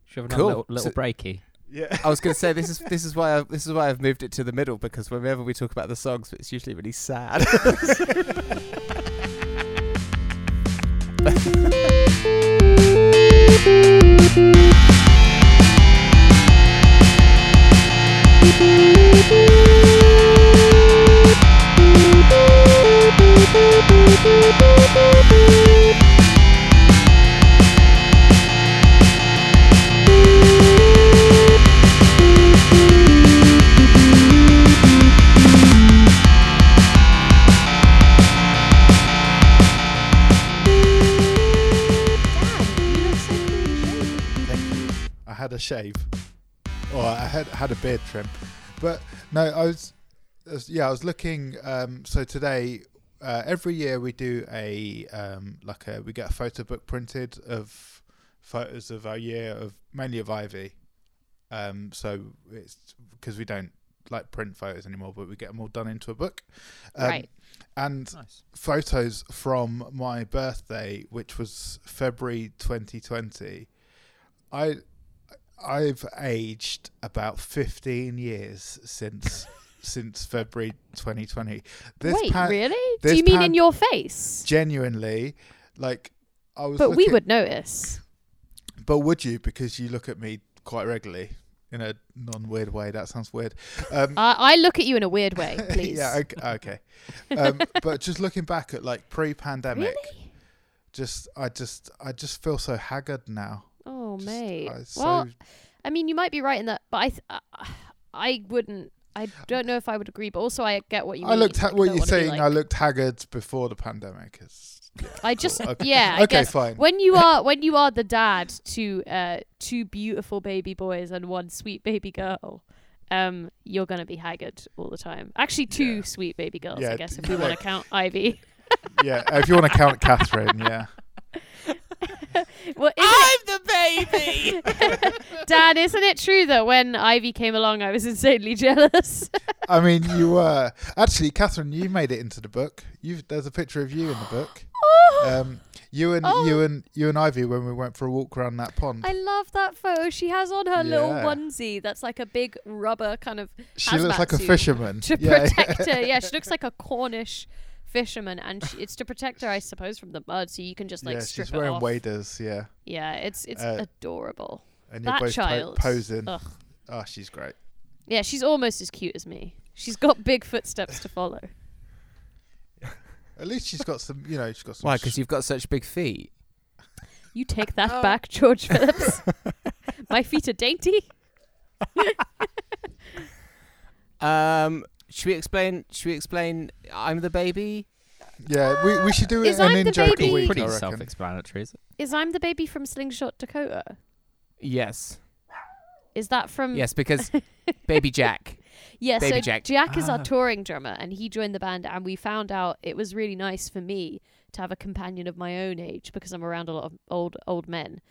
Should have cool. another little, little so, breaky. Yeah. I was going to say this is this is why I, this is why I've moved it to the middle because whenever we talk about the songs, it's usually really sad. Shave or oh, I had had a beard trim, but no I was, I was yeah I was looking um so today uh, every year we do a um like a we get a photo book printed of photos of our year of mainly of Ivy um so it's because we don't like print photos anymore but we get them all done into a book um, right and nice. Photos from my birthday which was February twenty twenty. I I've aged about fifteen years since since February twenty twenty. This Wait, pan- really? This Do you pan- mean in your face? Genuinely, like I was. But looking- we would notice. But would you? Because you look at me quite regularly in a non-weird way. That sounds weird. Um, uh, I look at you in a weird way, please. Yeah. Okay. okay. Um, but just looking back at like pre-pandemic, really? just I just I just feel so haggard now. Oh, Just, mate. I, so well, I mean, you might be right in that, but I th- uh, I wouldn't. I don't know if I would agree, but also I get what you I mean. I looked ha- like, what you're saying. Like... I looked haggard before the pandemic. Is yeah, I just cool. okay. yeah. I okay, guess fine. When you are when you are the dad to uh, two beautiful baby boys and one sweet baby girl, um, you're gonna be haggard all the time. Actually, two yeah. sweet baby girls. Yeah, I guess if we want to count Ivy. Yeah, if you want to count Catherine. Yeah. Well, I'm it... the baby. Dan, isn't it true that when Ivy came along, I was insanely jealous? I mean, you were actually, Catherine. You made it into the book. You've, there's a picture of you in the book. Oh. Um, you and oh. you and you and Ivy when we went for a walk around that pond. I love that photo. She has on her yeah. little onesie. That's like a big rubber kind of. She looks like a fisherman to yeah. protect her. Yeah, she looks like a Cornish fisherman, and she, it's to protect her, I suppose, from the mud, so you can just like yeah, strip she's wearing it off. Waders, yeah, yeah, it's it's uh, adorable. And that you're both child po- posing. Ugh. Oh, she's great. Yeah, she's almost as cute as me. She's got big footsteps to follow. At least she's got some, you know, she's got some. Why? Because sh- you've got such big feet. You take that oh. back, George Phillips. My feet are dainty. um. Should we explain? Should we explain? I'm the baby. Yeah, we we should do it an in joke a week. Pretty self-explanatory, is it? Is I'm the baby from Slingshot Dakota? Yes. Is that from... Yes, because Baby Jack. Yeah, Baby so Jack, Jack is ah. our touring drummer, and he joined the band, and we found out it was really nice for me to have a companion of my own age because I'm around a lot of old old men.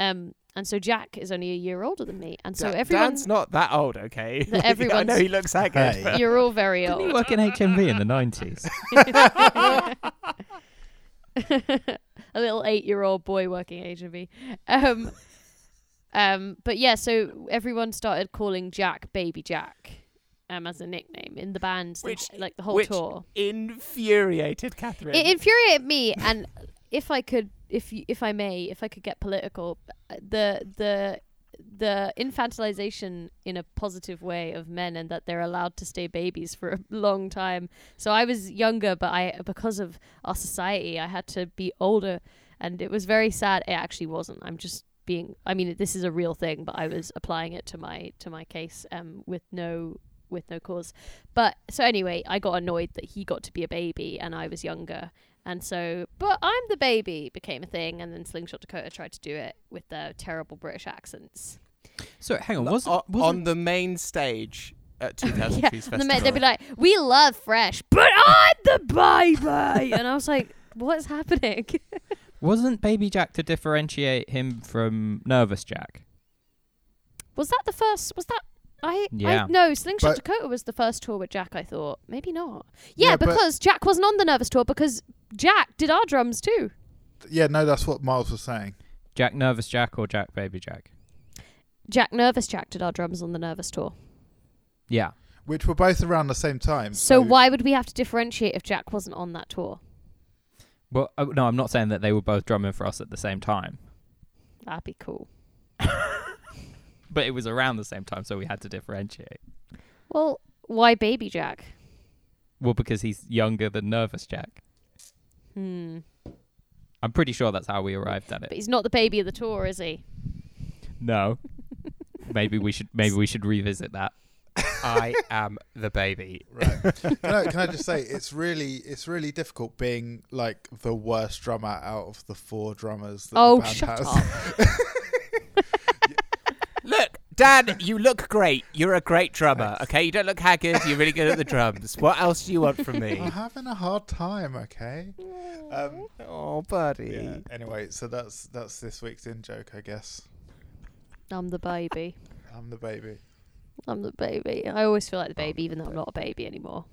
Um, and so Jack is only a year older than me, and so da- everyone... Dan's not that old, okay? Like, everyone, I know he looks that good. Hey. You're all very Didn't old. Didn't he work in H M V in the nineties? A little eight-year-old boy working at H M V. Um, um, but yeah, so everyone started calling Jack Baby Jack. Um, as a nickname in the band, which, the, like the whole which tour, infuriated Catherine. It infuriated me, and if I could, if you, if I may, if I could get political, the the the infantilization in a positive way of men, and that they're allowed to stay babies for a long time. So I was younger, but I because of our society, I had to be older, and it was very sad. It actually wasn't. I'm just being. I mean, this is a real thing, but I was applying it to my to my case, um, with no. with no cause. But so anyway, I got annoyed that he got to be a baby and I was younger, and so but I'm the baby became a thing, and then Slingshot Dakota tried to do it with their terrible British accents. So hang on, was, on, was on the main stage at two thousand yeah, Trees Festival, they'd be like, "We love Fresh, but I'm the baby," and I was like, "What's happening?" Wasn't Baby Jack to differentiate him from Nervous Jack? Was that the first? Was that? I, yeah. I no, Slingshot but Dakota was the first tour with Jack, I thought. Maybe not. Yeah, yeah because Jack wasn't on the Nervous tour because Jack did our drums too. Yeah, no, that's what Miles was saying. Jack Nervous Jack or Jack Baby Jack? Jack Nervous Jack did our drums on the Nervous tour. Yeah. Which were both around the same time. So, so why would we have to differentiate if Jack wasn't on that tour? Well, oh, no, I'm not saying that they were both drumming for us at the same time. That'd be cool. But it was around the same time, so we had to differentiate. Well, why Baby Jack? Well, because he's younger than Nervous Jack. Hmm. I'm pretty sure that's how we arrived at it. But he's not the baby of the tour, is he? No. Maybe we should. Maybe we should revisit that. I am the baby. Right. Can I, can I just say it's really, it's really difficult being like the worst drummer out of the four drummers. That oh, the band shut has. Up. Look, Dan, you look great. You're a great drummer, okay? You don't look haggard. You're really good at the drums. What else do you want from me? I'm having a hard time, okay? Um, oh, buddy. Yeah. Anyway, so that's that's this week's in-joke, I guess. I'm the baby. I'm the baby. I'm the baby. I always feel like the baby, even though I'm not a baby anymore.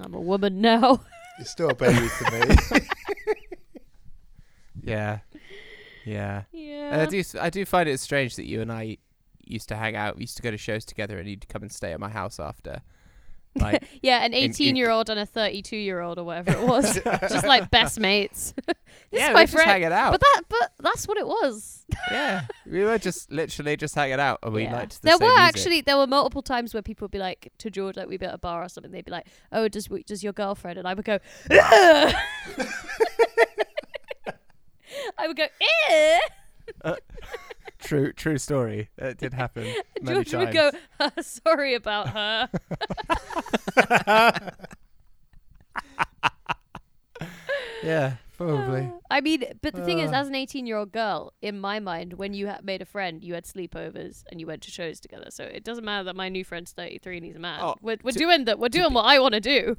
I'm a woman now. You're still a baby to me. Yeah. Yeah, yeah. And I do. I do find it strange that you and I used to hang out. We used to go to shows together, and you'd come and stay at my house after. Like, yeah, an eighteen-year-old in, in... and a thirty-two-year-old, or whatever it was, just like best mates. This yeah, is my we friend. Just hang it out. But that, but that's what it was. Yeah, we were just literally just hanging out, and we yeah. liked. The there same were music. Actually there were multiple times where people would be like to George, like we'd be at a bar or something. They'd be like, "Oh, does does your girlfriend?" And I would go. I would go, eh. Uh, true, true story. It did happen. Many George times. Would go, uh, sorry about her. Yeah, probably. Uh, I mean, but the uh. thing is, as an eighteen-year-old girl, in my mind, when you ha- made a friend, you had sleepovers and you went to shows together. So it doesn't matter that my new friend's thirty-three and he's a man. Oh, we're we're to, doing that. We're doing be, what I want to do.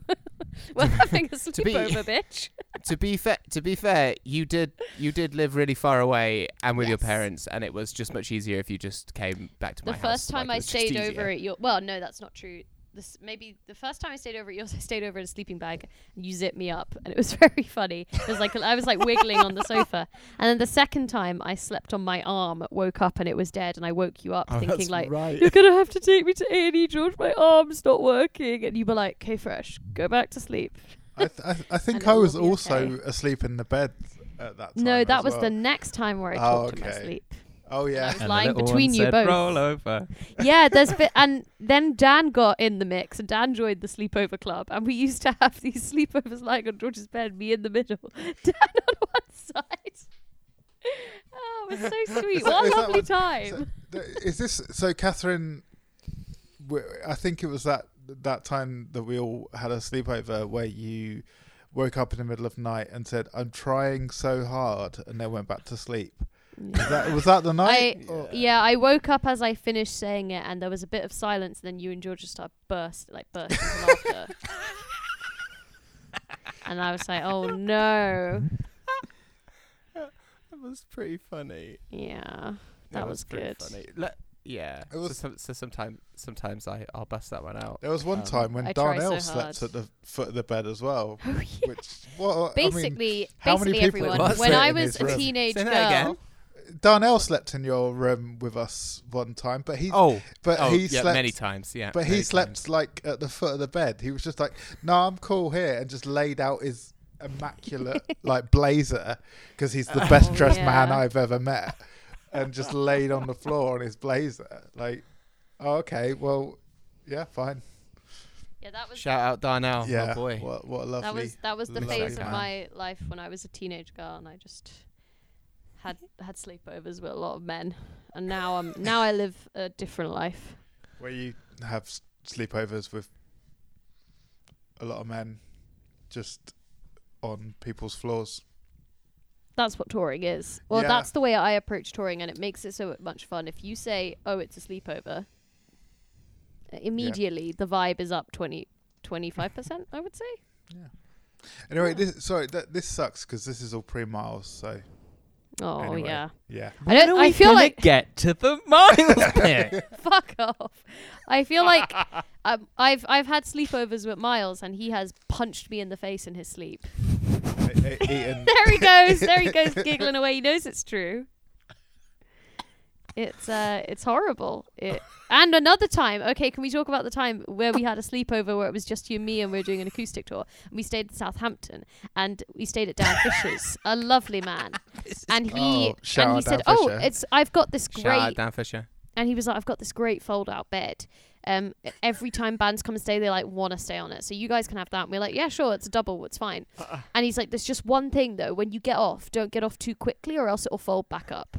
We're having a sleepover, be, bitch. To be fair, to be fair, you did you did live really far away and with yes. your parents, and it was just much easier if you just came back to the my house. The first time like, I stayed over at your, well, no, that's not true. This, maybe the first time I stayed over at yours, I stayed over in a sleeping bag and you zipped me up, and it was very funny. It was like I was like wiggling on the sofa, and then the second time I slept on my arm, woke up and it was dead, and I woke you up oh, thinking like right. You're gonna have to take me to A and E, George, my arm's not working, and you were like, okay Fresh, go back to sleep. I, th- I, th- I think I was also okay. asleep in the bed at that time. No, that was well. the next time where I talked oh, okay. to my sleep. Oh, yeah. And I was and lying between you said, both. Roll over. Yeah, there's bit, and then Dan got in the mix, and Dan joined the sleepover club, and we used to have these sleepovers lying on George's bed, me in the middle, Dan on one side. Oh, it was so sweet. What that, a lovely time. So, is this, so Catherine, I think it was that, that time that we all had a sleepover where you woke up in the middle of the night and said, I'm trying so hard, and then went back to sleep. Was that, was that the night? I, yeah, I woke up as I finished saying it, and there was a bit of silence. And then you and George just started burst, like burst into laughter, and I was like, "Oh no!" That was pretty funny. Yeah, that, that was, was good. Funny. Le- yeah, it was. So, some, so sometimes, sometimes I I'll bust that one out. There was one um, time when I Darnell so slept at the foot of the bed as well. Oh, yeah. Which, well, basically, I mean, basically everyone. When I was a room? teenage Say that girl. Again. Darnell slept in your room with us one time, but he oh, but oh, he yeah, slept many times, yeah. But he slept times. like at the foot of the bed. He was just like, "No, nah, I'm cool here," and just laid out his immaculate like blazer because he's the oh, best dressed yeah. man I've ever met, and just laid on the floor on his blazer. Like, oh, okay, well, yeah, fine. Yeah, that was shout out Darnell, yeah, my boy. What, what a lovely. That was that was the phase of my life when I was a teenage girl, and I just. Had had sleepovers with a lot of men, and now I'm now I live a different life. Where you have sleepovers with a lot of men, just on people's floors. That's what touring is. Well, yeah. That's the way I approach touring, and it makes it so much fun. If you say, "Oh, it's a sleepover," immediately yeah. the vibe is up twenty, twenty-five percent. I would say. Yeah. Anyway, yeah. this sorry th- this sucks because this is all pre-miles, so. Oh anyway, yeah, yeah. I don't. When are we I feel like get to the miles pit. Fuck off. I feel like um, I've I've had sleepovers with Miles, and he has punched me in the face in his sleep. I, I, there he goes. There he goes, giggling away. He knows it's true. It's uh, it's horrible. It, and another time. Okay, can we talk about the time where we had a sleepover where it was just you and me, and we were doing an acoustic tour, and we stayed in Southampton, and we stayed at Dan Fisher's, a lovely man, and he oh, and he said, Dan "Oh, Fisher. it's I've got this great." Shout out Dan Fisher. And he was like, "I've got this great fold-out bed. Um, every time bands come and stay, they like want to stay on it. So you guys can have that." And we're like, "Yeah, sure, it's a double, it's fine." Uh-uh. And he's like, "There's just one thing though. When you get off, don't get off too quickly, or else it'll fold back up."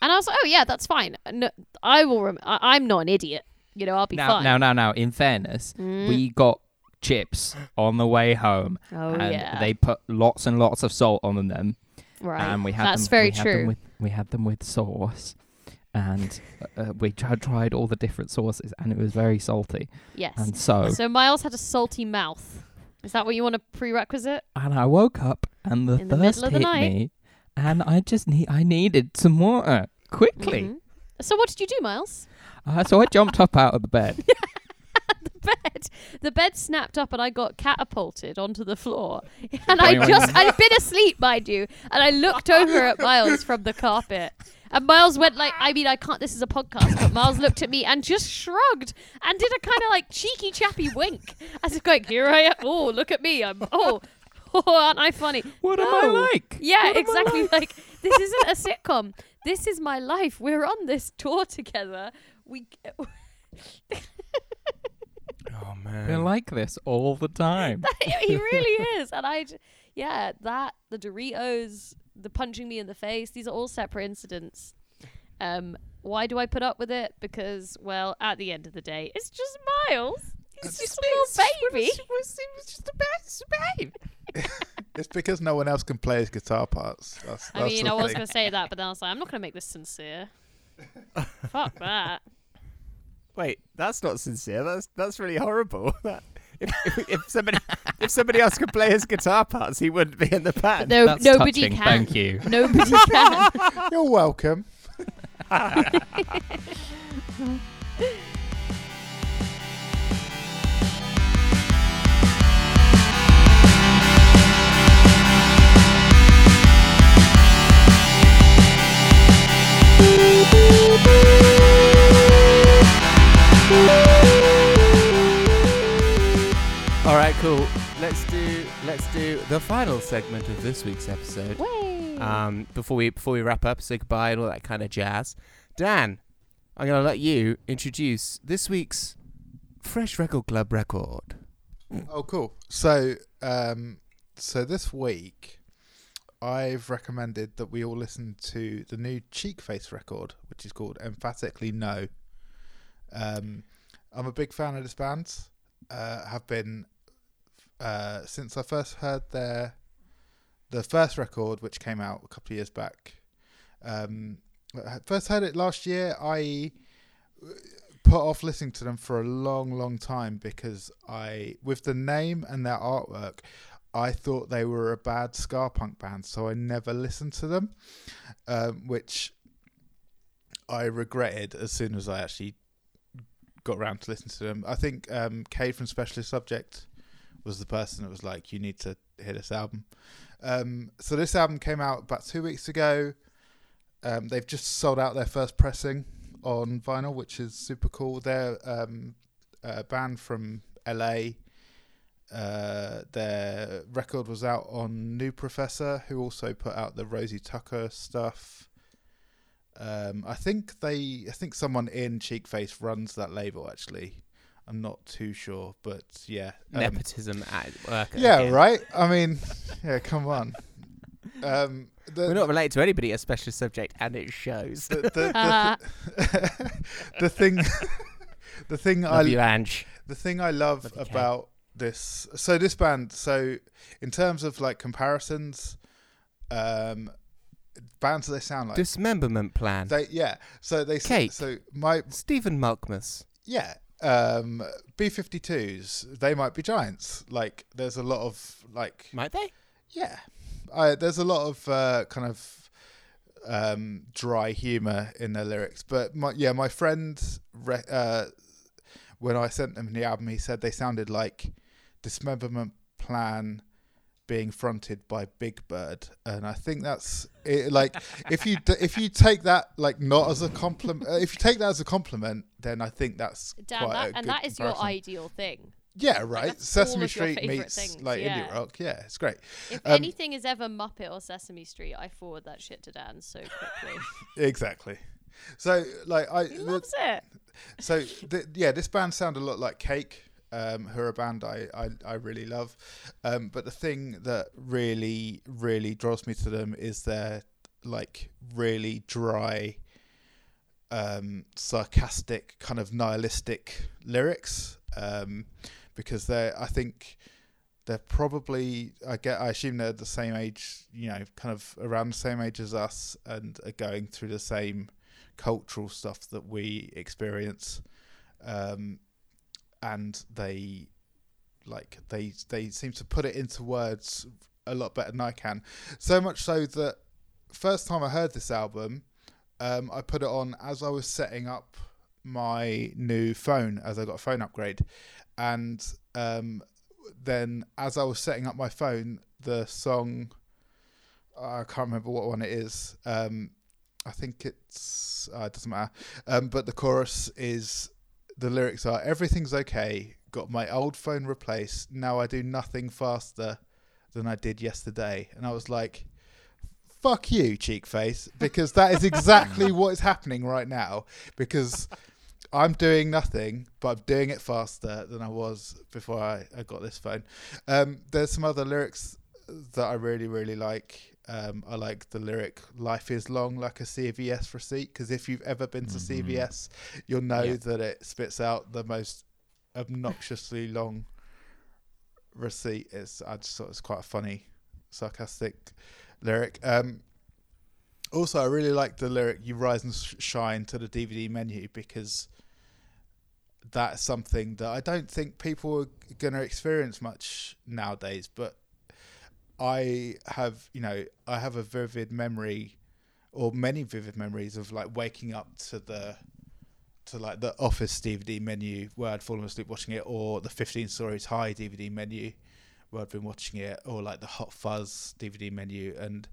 And I was like, "Oh yeah, that's fine. No, I will. Rem- I- I'm not an idiot. You know, I'll be now, fine." Now, now, now. In fairness, mm. we got chips on the way home, oh, and yeah. they put lots and lots of salt on them. Right. And we had that's them, very we had true. Them with, we had them with sauce. And uh, we had tried all the different sauces, and it was very salty. Yes. And so... So Miles had a salty mouth. Is that what you want a prerequisite? And I woke up, and the In thirst the hit the me, and I just need I needed some water, quickly. Mm-hmm. So what did you do, Miles? Uh, so I jumped up out of the bed. the bed? The bed snapped up, and I got catapulted onto the floor. And I just... I'd been asleep, mind you, and I looked over at Miles from the carpet. And Miles went like, I mean, I can't, this is a podcast, but Miles looked at me and just shrugged and did a kind of like cheeky chappy wink. As if going, here I am. Oh, look at me. I'm, oh, oh aren't I funny? What no. am I like? Yeah, what exactly. Like? like, this isn't a sitcom. This is my life. We're on this tour together. We. Oh, man. We're like this all the time. He really is. And I, j- yeah, that, the Doritos. The punching me in the face, these are all separate incidents. Um, why do I put up with it? Because, well, at the end of the day, it's just Miles. He's just a little baby. He was just a babe. It's because no one else can play his guitar parts. That's, that's I mean, I was going to say that, but then I was like, I'm not going to make this sincere. Fuck that. Wait, that's not sincere. That's that's really horrible. That. If, if, if somebody if somebody else could play his guitar parts, he wouldn't be in the band. No, That's nobody touching, can. Thank you. Nobody can. You're welcome. All right, cool. Let's do let's do the final segment of this week's episode. Whey. Um, before we before we wrap up, say goodbye and all that kind of jazz. Dan, I'm gonna let you introduce this week's Fresh Record Club record. Oh, cool. So, um, so this week, I've recommended that we all listen to the new Cheekface record, which is called "Emphatically No." Um, I'm a big fan of this band. Uh, have been uh, since I first heard their the first record, which came out a couple of years back. Um, I first heard it last year. I put off listening to them for a long, long time because I, with the name and their artwork, I thought they were a bad ska punk band, so I never listened to them, um, which I regretted as soon as I actually got around to listening to them. I think um, Kay from Specialist Subject was the person that was like, you need to hear this album. Um, so this album came out about two weeks ago. Um, they've just sold out their first pressing on vinyl, which is super cool. They're um, a band from L A. Uh, their record was out on New Professor, who also put out the Rosie Tucker stuff. Um, I think they, I think someone in Cheekface runs that label, actually. I'm not too sure, but yeah. Um, Nepotism at work. Yeah, again. Right? I mean, yeah, come on. Um, the, We're not related to anybody at Special Subject, and it shows. The, the, the, the, the thing, the thing love I, you, Ange. The thing I love, love about this, so this band, so in terms of like comparisons, um, bands that they sound like Dismemberment Plan. They, yeah, so they Cake. So my Stephen Malkmus. Yeah. Um, B fifty-twos, they might be giants. Like, there's a lot of like. Might they? Yeah. I, there's a lot of uh, kind of um, dry humour in their lyrics, but my, yeah, my friend, re- uh, when I sent him the album, he said they sounded like Dismemberment Plan being fronted by Big Bird, and I think that's it, like if you d- if you take that like not as a compliment, uh, if you take that as a compliment, then I think that's damn quite that, a and good that is comparison. Your ideal thing. Yeah, right. Like Sesame Street meets things. Like yeah. Indie rock. Yeah, it's great. If um, anything is ever Muppet or Sesame Street, I forward that shit to Dan so quickly. Exactly. So like I he loves the, it. So th- yeah, this band sound a lot like Cake, um, who are a band I I, I really love. Um, but the thing that really really draws me to them is their like really dry, um, sarcastic kind of nihilistic lyrics. Um, because they're, I think they're probably, I get, I assume they're the same age, you know, kind of around the same age as us and are going through the same cultural stuff that we experience. Um, and they, like, they, they seem to put it into words a lot better than I can. So much so that first time I heard this album, um, I put it on as I was setting up my new phone, as I got a phone upgrade, and um then as I was setting up my phone, the song, I can't remember what one it is, um I think it's uh, it doesn't matter, um but the chorus is, the lyrics are, everything's okay, got my old phone replaced, now I do nothing faster than I did yesterday. And I was like, fuck you, Cheekface, because that is exactly what is happening right now, because I'm doing nothing, but I'm doing it faster than I was before I, I got this phone. Um, there's some other lyrics that I really, really like. Um, I like the lyric, life is long like a C V S receipt, because if you've ever been to mm-hmm. C V S, you'll know yeah. that it spits out the most obnoxiously long receipt. It's, I just thought it was quite a funny, sarcastic lyric. Um, also, I really like the lyric, you rise and sh- shine to the D V D menu, because that's something that I don't think people are going to experience much nowadays, but I have, you know, I have a vivid memory, or many vivid memories of like waking up to the, to like the Office D V D menu where I'd fallen asleep watching it, or the fifteen stories high D V D menu where I've been watching it, or like the Hot Fuzz D V D menu, and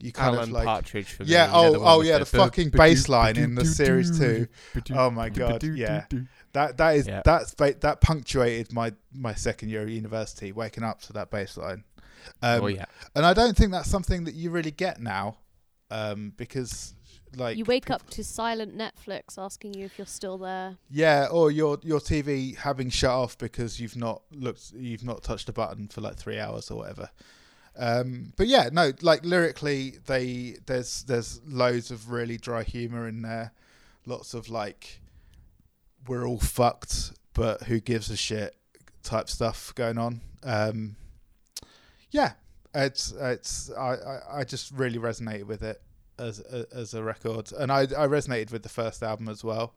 you kind Alan of like Partridge for yeah, me. Oh, you know, oh yeah, the, the fucking bass line in the series two. Oh my god, yeah, that that is yeah. that's that punctuated my my second year of university, waking up to that bass line. Um, oh yeah, and I don't think that's something that you really get now, um, because like you wake people, up to silent Netflix asking you if you're still there. Yeah, or your your T V having shut off because you've not looked, you've not touched a button for like three hours or whatever. Um, but yeah, no, like lyrically, they there's there's loads of really dry humor in there, lots of like we're all fucked, but who gives a shit type stuff going on. Um, yeah, it's it's I, I I just really resonated with it. as as a record, and I, I resonated with the first album as well,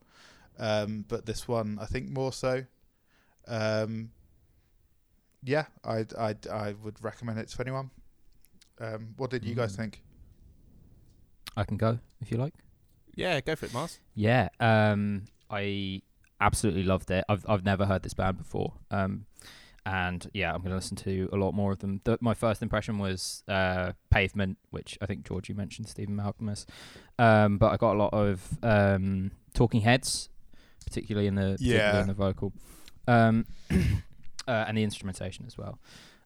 um, but this one I think more so. Um, yeah, I I I would recommend it to anyone. Um, what did you guys think? I can go if you like. Yeah, go for it, Mars. Yeah, um, I absolutely loved it. I've I've never heard this band before, um, and yeah, I'm going to listen to a lot more of them. The, my first impression was uh, Pavement, which I think Georgie mentioned, Stephen Malkmus, um, but I got a lot of um, Talking Heads, particularly in the particularly yeah. in the vocal, um, uh, and the instrumentation as well.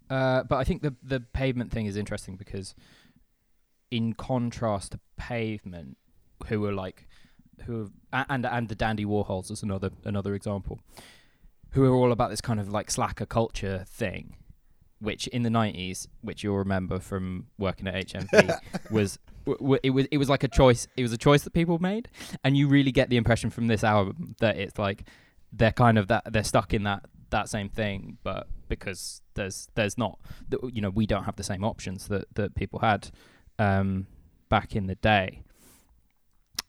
Uh, but I think the the Pavement thing is interesting because, in contrast to Pavement, who are like, who are, and and the Dandy Warhols is another another example, who are all about this kind of like slacker culture thing, which in the nineties, which you'll remember from working at H M V, was w- w- it was it was like a choice. It was a choice that people made, and you really get the impression from this album that it's like they're kind of that they're stuck in that that same thing, but because there's there's not, you know, we don't have the same options that that people had um, back in the day.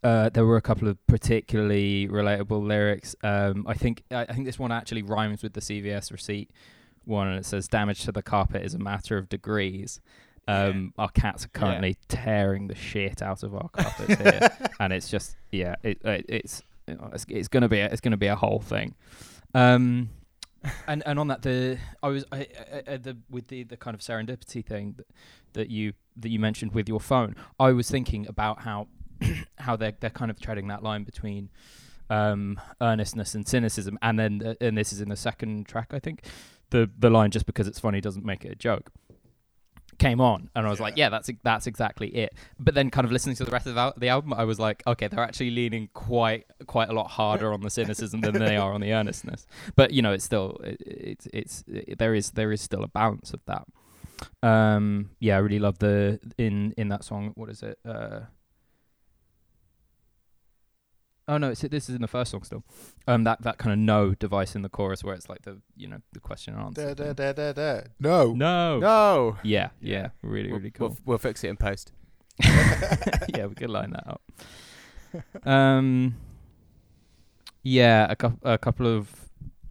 Uh, there were a couple of particularly relatable lyrics. Um, I think I, I think this one actually rhymes with the C V S receipt one, and it says, "Damage to the carpet is a matter of degrees. Um, yeah. Our cats are currently yeah. tearing the shit out of our carpets here," and it's just yeah, it, it, it's it's, it's going to be a, it's going to be a whole thing. Um, and and on that, the I was I, I, I, the with the, the kind of serendipity thing that, that you that you mentioned with your phone. I was thinking about how. how they're, they're kind of treading that line between um, earnestness and cynicism. And then, the, and this is in the second track, I think, the the line, "just because it's funny doesn't make it a joke," came on. And I was yeah. like, yeah, that's that's exactly it. But then kind of listening to the rest of the, the album, I was like, okay, they're actually leaning quite quite a lot harder on the cynicism than they are on the earnestness. But, you know, it's still, it, it's, it's it, there is there is still a balance of that. Um, yeah, I really love the, in, in that song, what is it? Uh, Oh no! It's, this is in the first song still. Um, that, that kind of no device in the chorus where it's like the you know the question and answer. Da, da, da, da, da. No, no, no. Yeah, yeah. Really, we'll, really cool. We'll, we'll fix it in post. Yeah, we could line that up. Um, yeah, a, cu- a couple of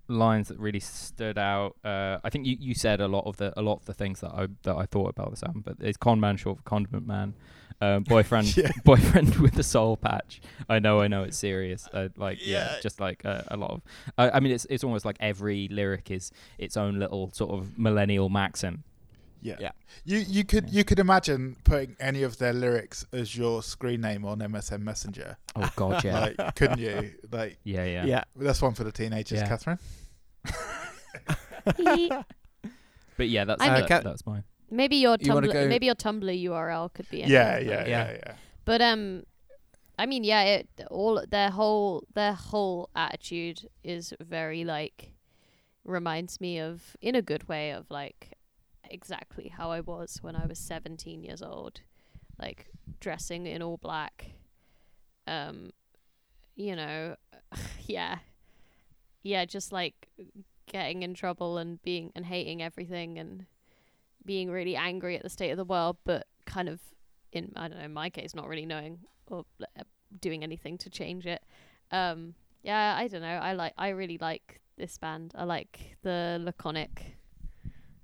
lines that really stood out. Uh, I think you, you said a lot of the a lot of the things that I that I thought about this album. But it's Con Man short for Condiment Man. Uh, boyfriend, yeah. boyfriend with the soul patch. I know, I know, it's serious. Uh, like, yeah. yeah, just like uh, a lot of. Uh, I mean, it's it's almost like every lyric is its own little sort of millennial maxim. Yeah, yeah. You you could yeah. you could imagine putting any of their lyrics as your screen name on M S N Messenger. Oh God, yeah, like, couldn't you? Like, yeah, yeah, yeah. That's one for the teenagers, yeah. Catherine. But yeah, that's uh, that, that's mine. Maybe your you Tumblr, maybe your Tumblr U R L could be. Yeah, yeah, yeah, yeah, yeah. But um, I mean, yeah, it all their whole their whole attitude is very like reminds me of, in a good way, of like exactly how I was when I was seventeen years old, like dressing in all black. Um, you know, yeah, yeah, just like getting in trouble and being and hating everything and. Being really angry at the state of the world, but kind of, in I don't know, in my case, not really knowing or uh, doing anything to change it. Um, yeah, I don't know. I like. I really like this band. I like the laconic,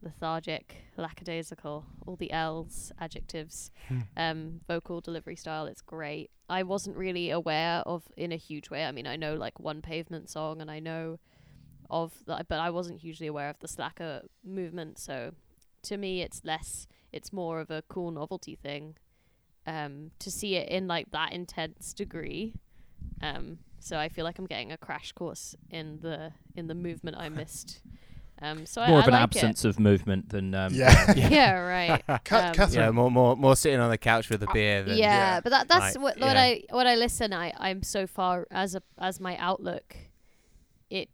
lethargic, lackadaisical, all the L's, adjectives, um, vocal delivery style. It's great. I wasn't really aware of in a huge way. I mean, I know like one Pavement song, and I know of that, but I wasn't hugely aware of the slacker movement. So. To me, it's less, it's more of a cool novelty thing um, to see it in like that intense degree. Um, so I feel like I'm getting a crash course in the in the movement I missed. Um, so more I, of I an like absence it. Of movement than um, yeah. yeah, yeah, right. Um, yeah, more more more sitting on the couch with a beer. Than, yeah, yeah, but that that's like, what, what yeah. I what I listen. I I'm so far as a as my outlook. It,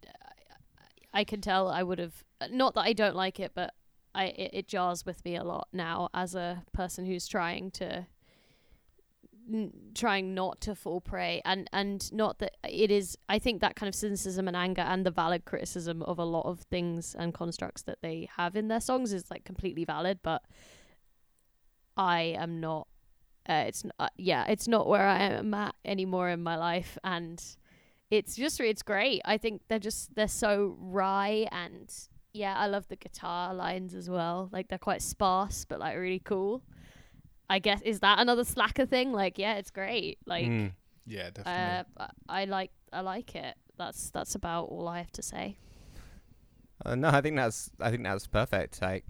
I, I can tell I would have not that I don't like it, but. I it, it jars with me a lot now as a person who's trying to n- trying not to fall prey and and not that it is I think that kind of cynicism and anger and the valid criticism of a lot of things and constructs that they have in their songs is like completely valid, but I am not Uh, it's uh, yeah, it's not where I am at anymore in my life, and it's just it's great. I think they're just they're so wry, and yeah, I love the guitar lines as well. Like they're quite sparse, but like really cool. I guess is that another slacker thing? Like yeah, it's great. Like mm. yeah, definitely. Uh, I like I like it. That's that's about all I have to say. Uh, no, I think that's I think that's perfect. Like.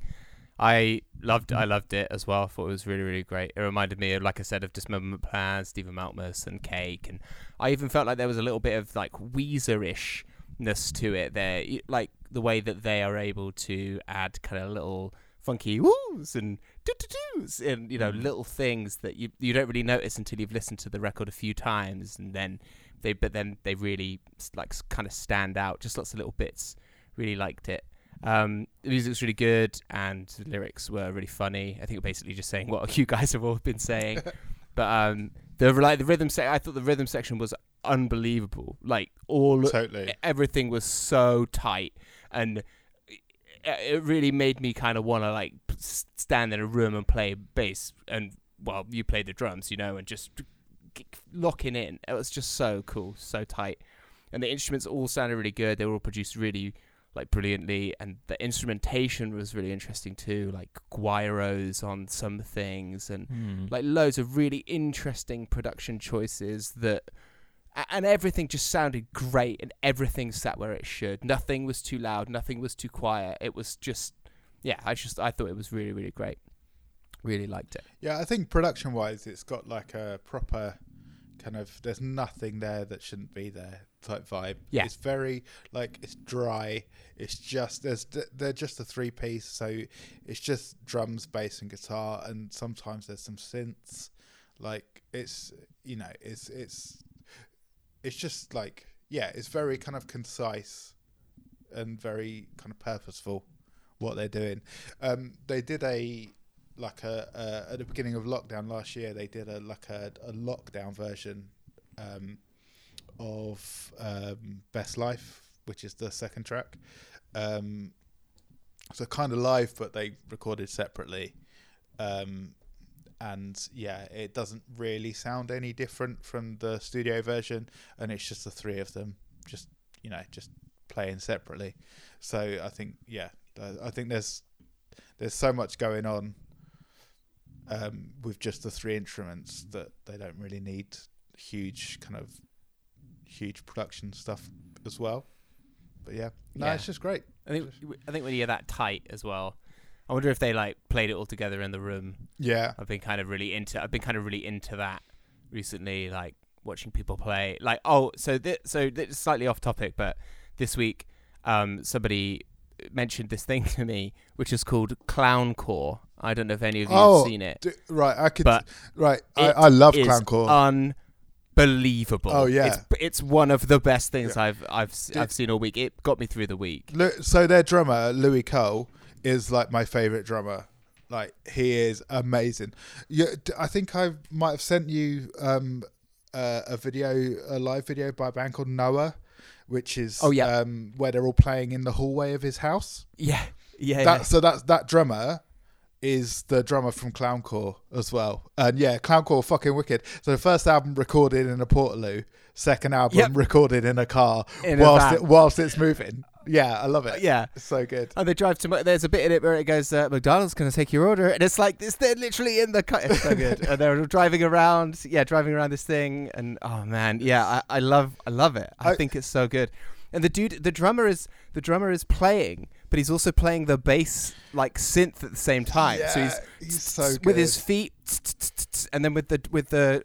I loved I loved it as well. I thought it was really, really great. It reminded me of, like I said, of Dismemberment Plan, Stephen Malkmus and Cake. And I even felt like there was a little bit of, like, Weezer-ishness to it there. Like, the way that they are able to add kind of little funky woos and doo-doo-doos and, you know, little things that you you don't really notice until you've listened to the record a few times. And then they, but then they really, like, kind of stand out. Just lots of little bits. Really liked it. Um, the music's really good and the lyrics were really funny. I think basically just saying what you guys have all been saying. But um, the like the rhythm section, I thought the rhythm section was unbelievable. Like all totally. Everything was so tight, and it, it really made me kind of want to like stand in a room and play bass and well, you play the drums, you know, and just locking in. It was just so cool, so tight, and the instruments all sounded really good. They were all produced really. Like brilliantly, and the instrumentation was really interesting too, like guiros on some things and mm. like loads of really interesting production choices that and everything just sounded great, and everything sat where it should. Nothing was too loud, nothing was too quiet. It was just yeah I just I thought it was really, really great. Really liked it. Yeah, I think production wise it's got like a proper kind of there's nothing there that shouldn't be there type vibe. Yeah, it's very like it's dry. It's just there's they're just a three piece, so it's just drums, bass and guitar, and sometimes there's some synths. Like it's you know it's it's it's just like yeah it's very kind of concise and very kind of purposeful what they're doing. Um they did a like a, a at the beginning of lockdown last year they did a like a, a lockdown version um of um Best Life, which is the second track, um so kind of live but they recorded separately, um and yeah it doesn't really sound any different from the studio version, and it's just the three of them just you know just playing separately. So I think yeah I think there's there's so much going on um with just the three instruments that they don't really need huge kind of huge production stuff as well. But yeah no yeah. it's just great. I think I think when you get that tight as well, I wonder if they like played it all together in the room. yeah I've been kind of really into I've been kind of really into that recently, like watching people play like oh so this so this is slightly off topic, but this week um somebody mentioned this thing to me which is called Clown Core. I don't know if any of you oh, have seen it. D- right I could but right I, I love Clown Core. un- Believable! Oh yeah, it's, it's one of the best things yeah. I've I've Dude. I've seen all week. It got me through the week. So their drummer Louis Cole is like my favorite drummer. Like he is amazing. You, I think I might have sent you um uh, a video, a live video by a band called Noah, which is oh yeah, um, where they're all playing in the hallway of his house. Yeah, yeah. That, yeah. So that's that drummer. Is the drummer from Clown Core as well. And yeah, Clown Core, fucking wicked. So the first album recorded in a Portaloo, second album yep. recorded in a car in whilst a it, whilst it's moving. Yeah, I love it. Yeah. It's so good. And they drive to, there's a bit in it where it goes, uh, McDonald's going to take your order. And it's like, this, they're literally in the car. It's so good. And they're driving around, yeah, driving around this thing. And oh man, yeah, I, I love I love it. I, I think it's so good. And the dude, the drummer is the drummer is playing, but he's also playing the bass like synth at the same time. Yeah, so he's, he's so good. With his feet, and then with the with the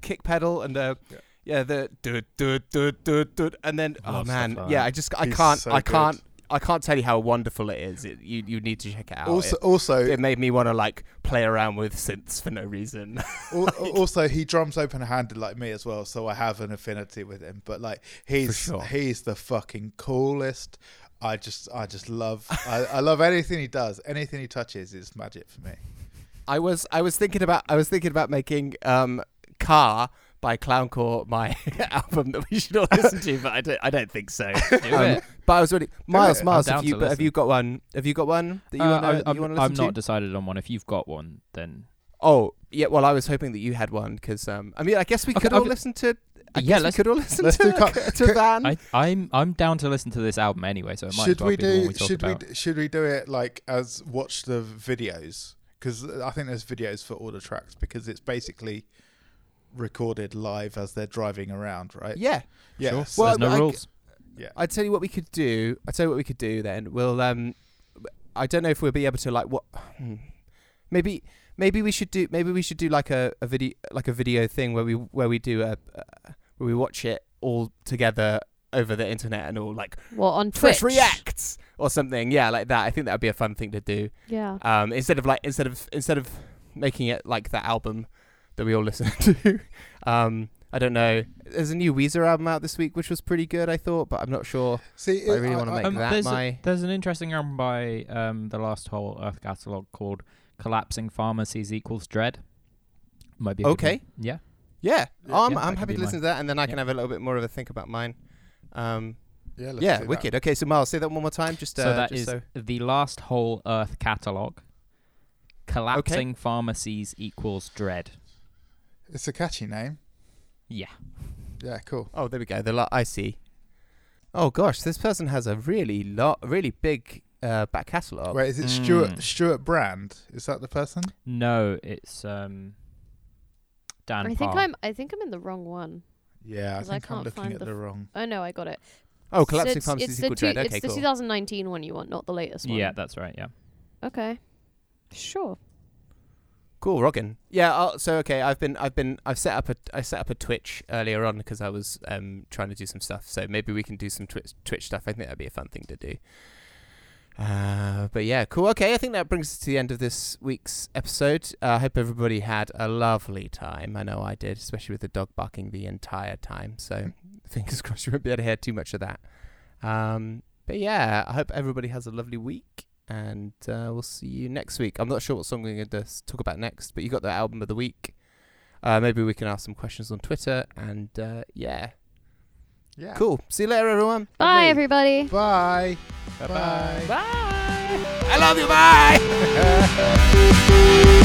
kick pedal and the yeah, yeah the do do do do do, and then oh man, yeah, I just I can't I can't I can't tell you how wonderful it is. It, you you need to check it out. Also, it, also it made me want to like play around with synths for no reason. like, also, he drums open-handed like me as well, so I have an affinity with him. But like he's sure. he's the fucking coolest. I just, I just love, I, I love anything he does. Anything he touches is magic for me. I was, I was thinking about, I was thinking about making um, Car by Clowncore my album that we should all listen to, but I don't, I don't think so. Do um, but I was really Miles, Miles, have you, have you got one? Have you got one that you uh, want to listen to? I'm not decided on one. If you've got one, then Oh, yeah. Well, I was hoping that you had one because, um, I mean, I guess we could okay, all I've... listen to. I yeah, let's, we could all listen let's to, do, can, to can, Van. I, I'm I'm down to listen to this album anyway, so it might should as well we be do, what we talk should about. We, should we do it like as watch the videos? Because I think there's videos for all the tracks because it's basically recorded live as they're driving around, right? Yeah, yeah. Sure. So well, there's no I, rules. I, yeah, I tell you what we could do. I tell you what we could do. Then we'll. Um, I don't know if we'll be able to like what. Maybe. Maybe we should do. Maybe we should do like a, a video, like a video thing where we where we do a uh, where we watch it all together over the internet and all like. Well, on Twitch. Fresh reacts or something, yeah, like that. I think that would be a fun thing to do. Yeah. Um. Instead of like instead of instead of making it like that album that we all listen to. um. I don't know. There's a new Weezer album out this week, which was pretty good, I thought, but I'm not sure. See, I really want to make um, that there's my. A, there's an interesting album by um The Last Whole Earth Catalogue called. Collapsing Pharmacies Equals Dread. Might be a okay. Good one. Yeah. Yeah. Oh, I'm, yeah, I'm happy to listen mine. to that, and then I yeah. can have a little bit more of a think about mine. Um, yeah. Let's yeah. Wicked. That. Okay. So Miles, say that one more time. Just uh, so that just is so. The Last Whole Earth Catalogue. Collapsing okay. Pharmacies Equals Dread. It's a catchy name. Yeah. Yeah. Cool. Oh, there we go. The la- I see. Oh gosh, this person has a really lot, really big. Uh, back catalogue. Wait, is it mm. Stuart Stuart Brand? Is that the person? No, it's um, Dan. I Parr. think I'm. I think I'm in the wrong one. Yeah, I think I I'm looking at the, f- the wrong. Oh no, I got it. Oh, collapsing pharmacies equal dread. Okay, cool. It's the twenty nineteen one you want, not the latest one. Yeah, that's right. Yeah. Okay. Sure. Cool, rockin'. Yeah. I'll, so okay, I've been, I've been, I've set up a, I set up a Twitch earlier on because I was um trying to do some stuff. So maybe we can do some Twitch Twitch stuff. I think that'd be a fun thing to do. Uh, but yeah, cool. Okay, I think that brings us to the end of this week's episode. I uh, hope everybody had a lovely time. I know I did, especially with the dog barking the entire time. So fingers crossed you won't be able to hear too much of that. Um, but yeah, I hope everybody has a lovely week, and uh, we'll see you next week. I'm not sure what song we're going to talk about next, but you got the album of the week. Uh, maybe we can ask some questions on Twitter, and uh, yeah. Yeah. Cool. See you later, everyone. Bye, everybody. Bye. Bye. Bye. Bye. I love you. Bye.